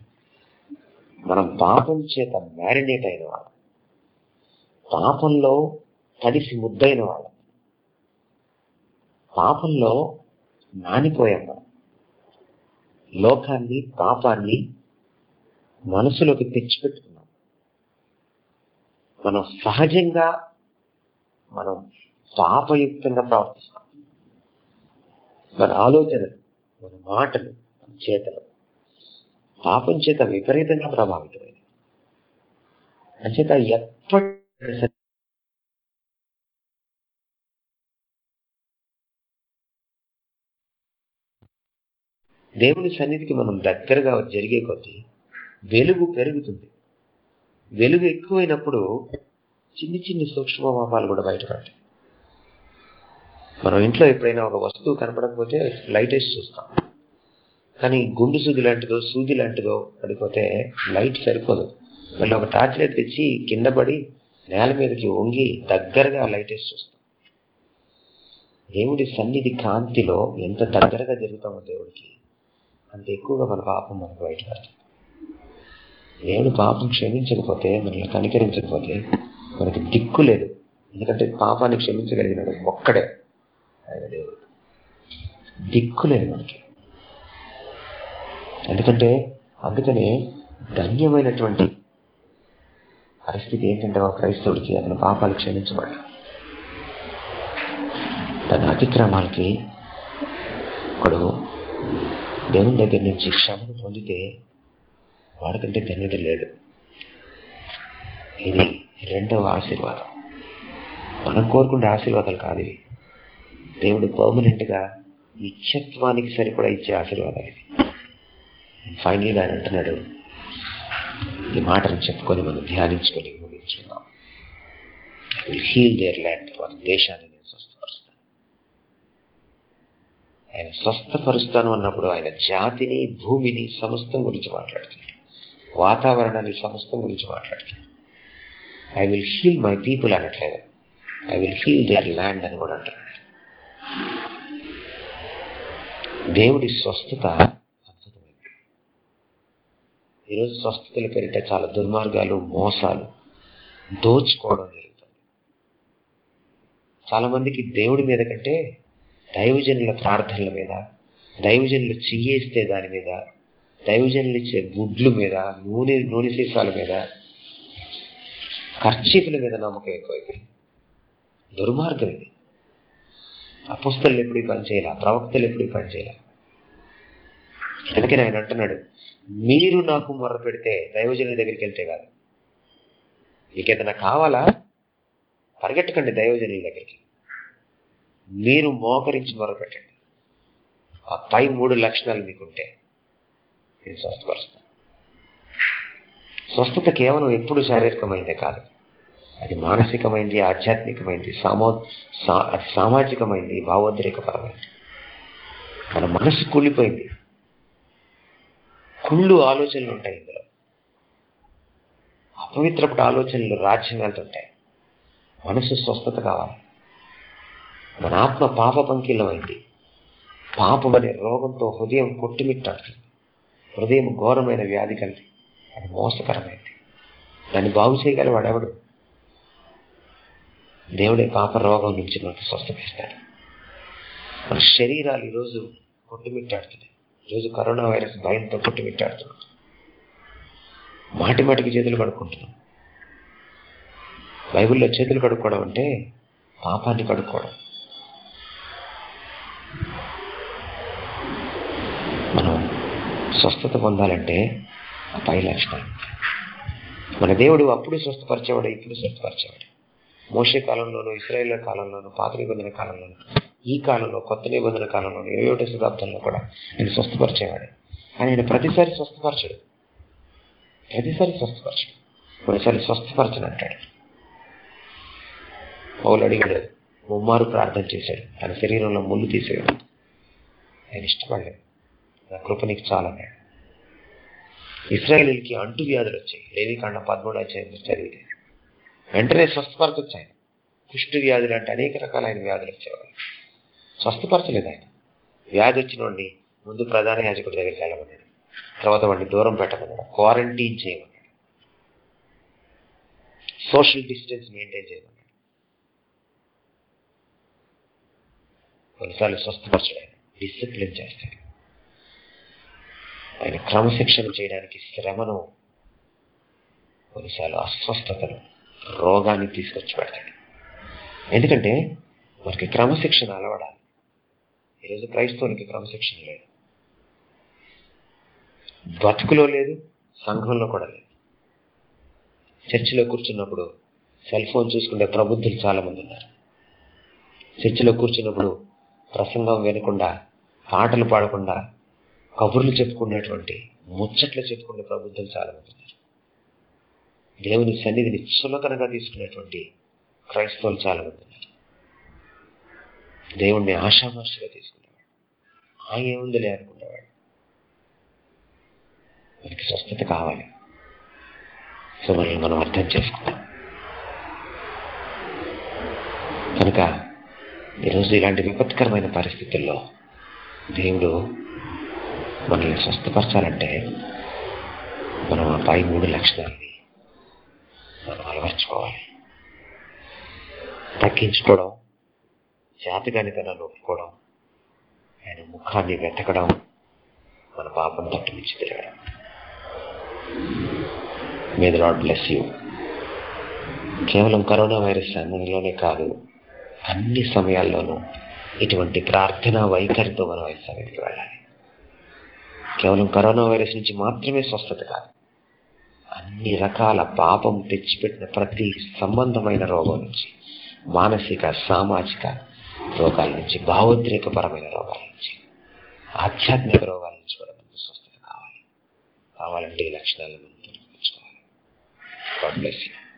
మనం పాపం చేత మ్యారినేట్ అయిన వాళ్ళం, పాపంలో తడిసి ముద్దైన వాళ్ళం, పాపంలో నానిపోయాం. మనం లోకాన్ని పాపాన్ని మనసులోకి తెచ్చిపెట్టుకున్నాం. మనం సహజంగా మనం పాపయుక్తంగా ప్రవర్తిస్తాం. మన ఆలోచనలు, మన మాటలు, మన చేతలు పాపం చేత విపరీతంగా ప్రభావితమైనవి. అంచేత ఎప్పటి దేవుని సన్నిధికి మనం దగ్గరగా జరిగే కొద్దీ వెలుగు పెరుగుతుంది. వెలుగు ఎక్కువైనప్పుడు చిన్ని చిన్ని సూక్ష్మ పాపాలు కూడా బయటపడతాయి. మనం ఇంట్లో ఎప్పుడైనా ఒక వస్తువు కనపడకపోతే లైట్ వేసి చూస్తాం, కానీ గుండు సూది లాంటిదో సూది లాంటిదో పడిపోతే లైట్ సరిపోదు. మళ్ళీ ఒక టార్చ్ లైట్ తెచ్చి కింద పడి నేల మీదకి వంగి దగ్గరగా లైట్ వేసి చూస్తాం. దేవుడి సన్నిధి కాంతిలో ఎంత దగ్గరగా జరుగుతామో దేవుడికి అంత ఎక్కువగా మన పాపం మనకు బయటపడుతుంది. దేవుడు పాపం క్షమించకపోతే, మనల్ని కనికరించకపోతే మనకి దిక్కు లేదు. ఎందుకంటే పాపాన్ని క్షమించగలిగినాడు ఒక్కడే ఆయన దేవుడు. దిక్కు లేదు మనకి. ఎందుకంటే అందుకనే ధన్యమైనటువంటి పరిస్థితి ఏంటంటే ఒక క్రైస్తవుడికి అతని పాపాలు క్షమించబడ్డా, తన అతిక్రమాలకి ఒకడు దేవుని దగ్గర నుంచి క్షమను పొందితే వాడికంటే ధన్యత లేడు. ఇది రెండవ ఆశీర్వాదం. మనం కోరుకునే ఆశీర్వాదాలు కాదు ఇవి. దేవుడు పర్మనెంట్గా నిత్యత్వానికి సరిపడా ఇచ్చే ఆశీర్వాదాలు ఇది. ఫైనల్ గా ఆయన అంటున్నాడు, ఈ మాటను చెప్పుకొని మనం ధ్యానించుకొని ముగించున్నాం. I will heal their land. వారి దేశాన్ని నేను స్వస్థపరుస్తాను. ఆయన స్వస్థపరుస్తాను అన్నప్పుడు ఆయన జాతిని, భూమిని, సమస్తం గురించి మాట్లాడుతున్నాడు, వాతావరణాన్ని సమస్తం గురించి మాట్లాడుతున్నాడు. I will heal my people అనట్లేదు, I will heal their land అని కూడా అంటున్నాడు. దేవుడి స్వస్థత అద్భుతమైంది. ఈరోజు స్వస్థతల పేరిట చాలా దుర్మార్గాలు, మోసాలు, దోచుకోవడం జరుగుతుంది. చాలామందికి దేవుడి మీద కంటే దైవజనుల ప్రార్థనల మీద, దైవజనులు చెయ్యేస్తే దాని మీద, దైవజనులు ఇచ్చే గుడ్ల మీద, నూనె నూనె సీసాల మీద, ఖర్చీపుల మీద నమ్మకం ఎక్కువైంది. దుర్మార్గం ఇది. అపొస్తలులు ఎప్పుడు పనిచేయాల, ప్రవక్తలు ఎప్పుడు పనిచేయాల. అందుకని ఆయన అంటున్నాడు, మీరు నాకు మొర్ర పెడితే దైవజనుల దగ్గరికి వెళ్తే కాదు. మీకేదైనా కావాలా పరిగెట్టకండి దైవజనుల దగ్గరికి, మీరు మోకరించి మొర్ర పెట్టండి. ఆ పై మూడు లక్షణాలు మీకుంటే నేను స్వస్థపరుస్తాను. స్వస్థత కేవలం ఎప్పుడు శారీరకమైందే కాదు, అది మానసికమైంది, ఆధ్యాత్మికమైంది, సామో సామాజికమైంది, భావోద్రేకపరమైంది. మన మనసు కూలిపోయింది, కుళ్ళు ఆలోచనలు ఉంటాయి, ఇందులో అపవిత్రపటి ఆలోచనలు రాజ్యం వెళ్తుంటాయి. మనసు స్వస్థత కావాలి. మన ఆత్మ పాప పంకిలమైంది. పాపం అనే రోగంతో హృదయం కొట్టుమిట్టాడుతుంది. హృదయం ఘోరమైన వ్యాధి కలిగి అది మోసకరమైంది. దాన్ని బాగు చేయగల వాడెవడు? దేవుడే పాప రోగం నుంచి మనకు స్వస్థపిస్తాడు. మన శరీరాలు ఈరోజు కొట్టుమిట్టాడుతుంది. ఈరోజు కరోనా వైరస్ భయంతో కొట్టుమిట్టాడుతున్నాం, మాటి మాటికి చేతులు కడుక్కుంటున్నాం. బైబిల్లో చేతులు కడుక్కోవడం అంటే పాపాన్ని కడుక్కోవడం. మనం స్వస్థత పొందాలంటే ఆ పై లక్షణాలు. మన దేవుడు అప్పుడు స్వస్థపరిచేవాడు, ఇప్పుడు స్వస్థపరిచేవాడు. మోషే కాలంలోనూ, ఇశ్రాయేలు కాలంలోనూ, పాత నిబంధన కాలంలోనూ, ఈ కాలంలో, కొత్త నిబంధన కాలంలోనూ, ఇరవై ఒకటో శతాబ్దంలో కూడా ఆయన స్వస్థపరిచేవాడు. ఆయన ప్రతిసారి స్వస్థపరచడు, ప్రతిసారి స్వస్థపరచడు, కొన్నిసారి స్వస్థపరచను అంటాడు. పౌలు అడిగాడు, ముమ్మారు ప్రార్థన చేశాడు, తన శరీరంలో ముళ్ళు తీసేయడం ఆయన ఇష్టపడలేదు. నా కృప నీకు చాలన్నాడు. ఇశ్రాయేలుకి అంటు వ్యాధులు వచ్చాయి. లేవికాండం పదమూడో అధ్యాయంలో చదివితే వెంటనే స్వస్థపరచొచ్చు ఆయన. కుష్టు వ్యాధులు అంటే అనేక రకాలైన వ్యాధులు వచ్చేవాళ్ళు, స్వస్థపరచలేదు ఆయన. వ్యాధి వచ్చిన వాడిని ముందు ప్రధాన యాజకుడి దగ్గరికి వెళ్ళమన్నాడు, తర్వాత వాడిని దూరం పెట్టమన్నాడు, క్వారంటైన్ చేయమన్నాడు, సోషల్ డిస్టెన్స్ మెయింటైన్ చేయమన్నాడు. కొన్నిసార్లు స్వస్థపరచడు ఆయన, డిసిప్లిన్ చేస్తాడు ఆయన. క్రమశిక్షణ చేయడానికి శ్రమను, కొన్నిసార్లు అస్వస్థతను, రోగాన్ని తీసుకొచ్చి పెడతాడు. ఎందుకంటే మనకి క్రమశిక్షణ అలవడాలి. ఈరోజు క్రైస్తవునికి క్రమశిక్షణ లేదు, బతుకులో లేదు, సంఘంలో కూడా లేదు. చర్చిలో కూర్చున్నప్పుడు సెల్ ఫోన్ చూసుకుంటే ప్రబుద్ధులు చాలామంది ఉన్నారు. చర్చిలో కూర్చున్నప్పుడు ప్రసంగం వినకుండా, పాటలు పాడకుండా, కబుర్లు చెప్పుకున్నటువంటి, ముచ్చట్లు చెప్పుకునే ప్రబుద్ధులు చాలామంది ఉన్నారు. దేవుని సన్నిధిని సులకనగా తీసుకునేటువంటి క్రైస్తవులు చాలామంది ఉన్నారు. దేవుణ్ణి ఆశామాషగా తీసుకునేవాడు, ఆయన ఏముందిలే అనుకునేవాడు. మనకి స్వస్థత కావాలి. సో మనల్ని మనం అర్థం చేసుకుంటాం. కనుక ఈరోజు ఇలాంటి విపత్కరమైన పరిస్థితుల్లో దేవుడు మనల్ని స్వస్థపరచాలంటే మనం ఆ పై మూడు లక్షణాలని మనం అలవర్చుకోవాలి. తగ్గించుకోవడం, జాతకాన్ని తన నొప్పుకోవడం, ఆయన ముఖాన్ని వెతకడం, మన పాపం తట్టు నుంచి తిరగడం. May the Lord bless you. కేవలం కరోనా వైరస్ సమయంలోనే కాదు, అన్ని సమయాల్లోనూ ఇటువంటి ప్రార్థనా వైఖరితో మనం వైరస్ సమయానికి వెళ్ళాలి. కేవలం కరోనా వైరస్ నుంచి మాత్రమే స్వస్థత కాదు, అన్ని రకాల పాపం తెచ్చిపెట్టిన ప్రతి సంబంధమైన రోగం నుంచి, మానసిక సామాజిక రోగాల నుంచి, భావోద్రేకపరమైన రోగాల నుంచి, ఆధ్యాత్మిక రోగాల నుంచి కూడా మనకు స్వస్థత కావాలి. కావాలంటే ఈ లక్షణాలను మనం తెలుసుకోవాలి. God bless you.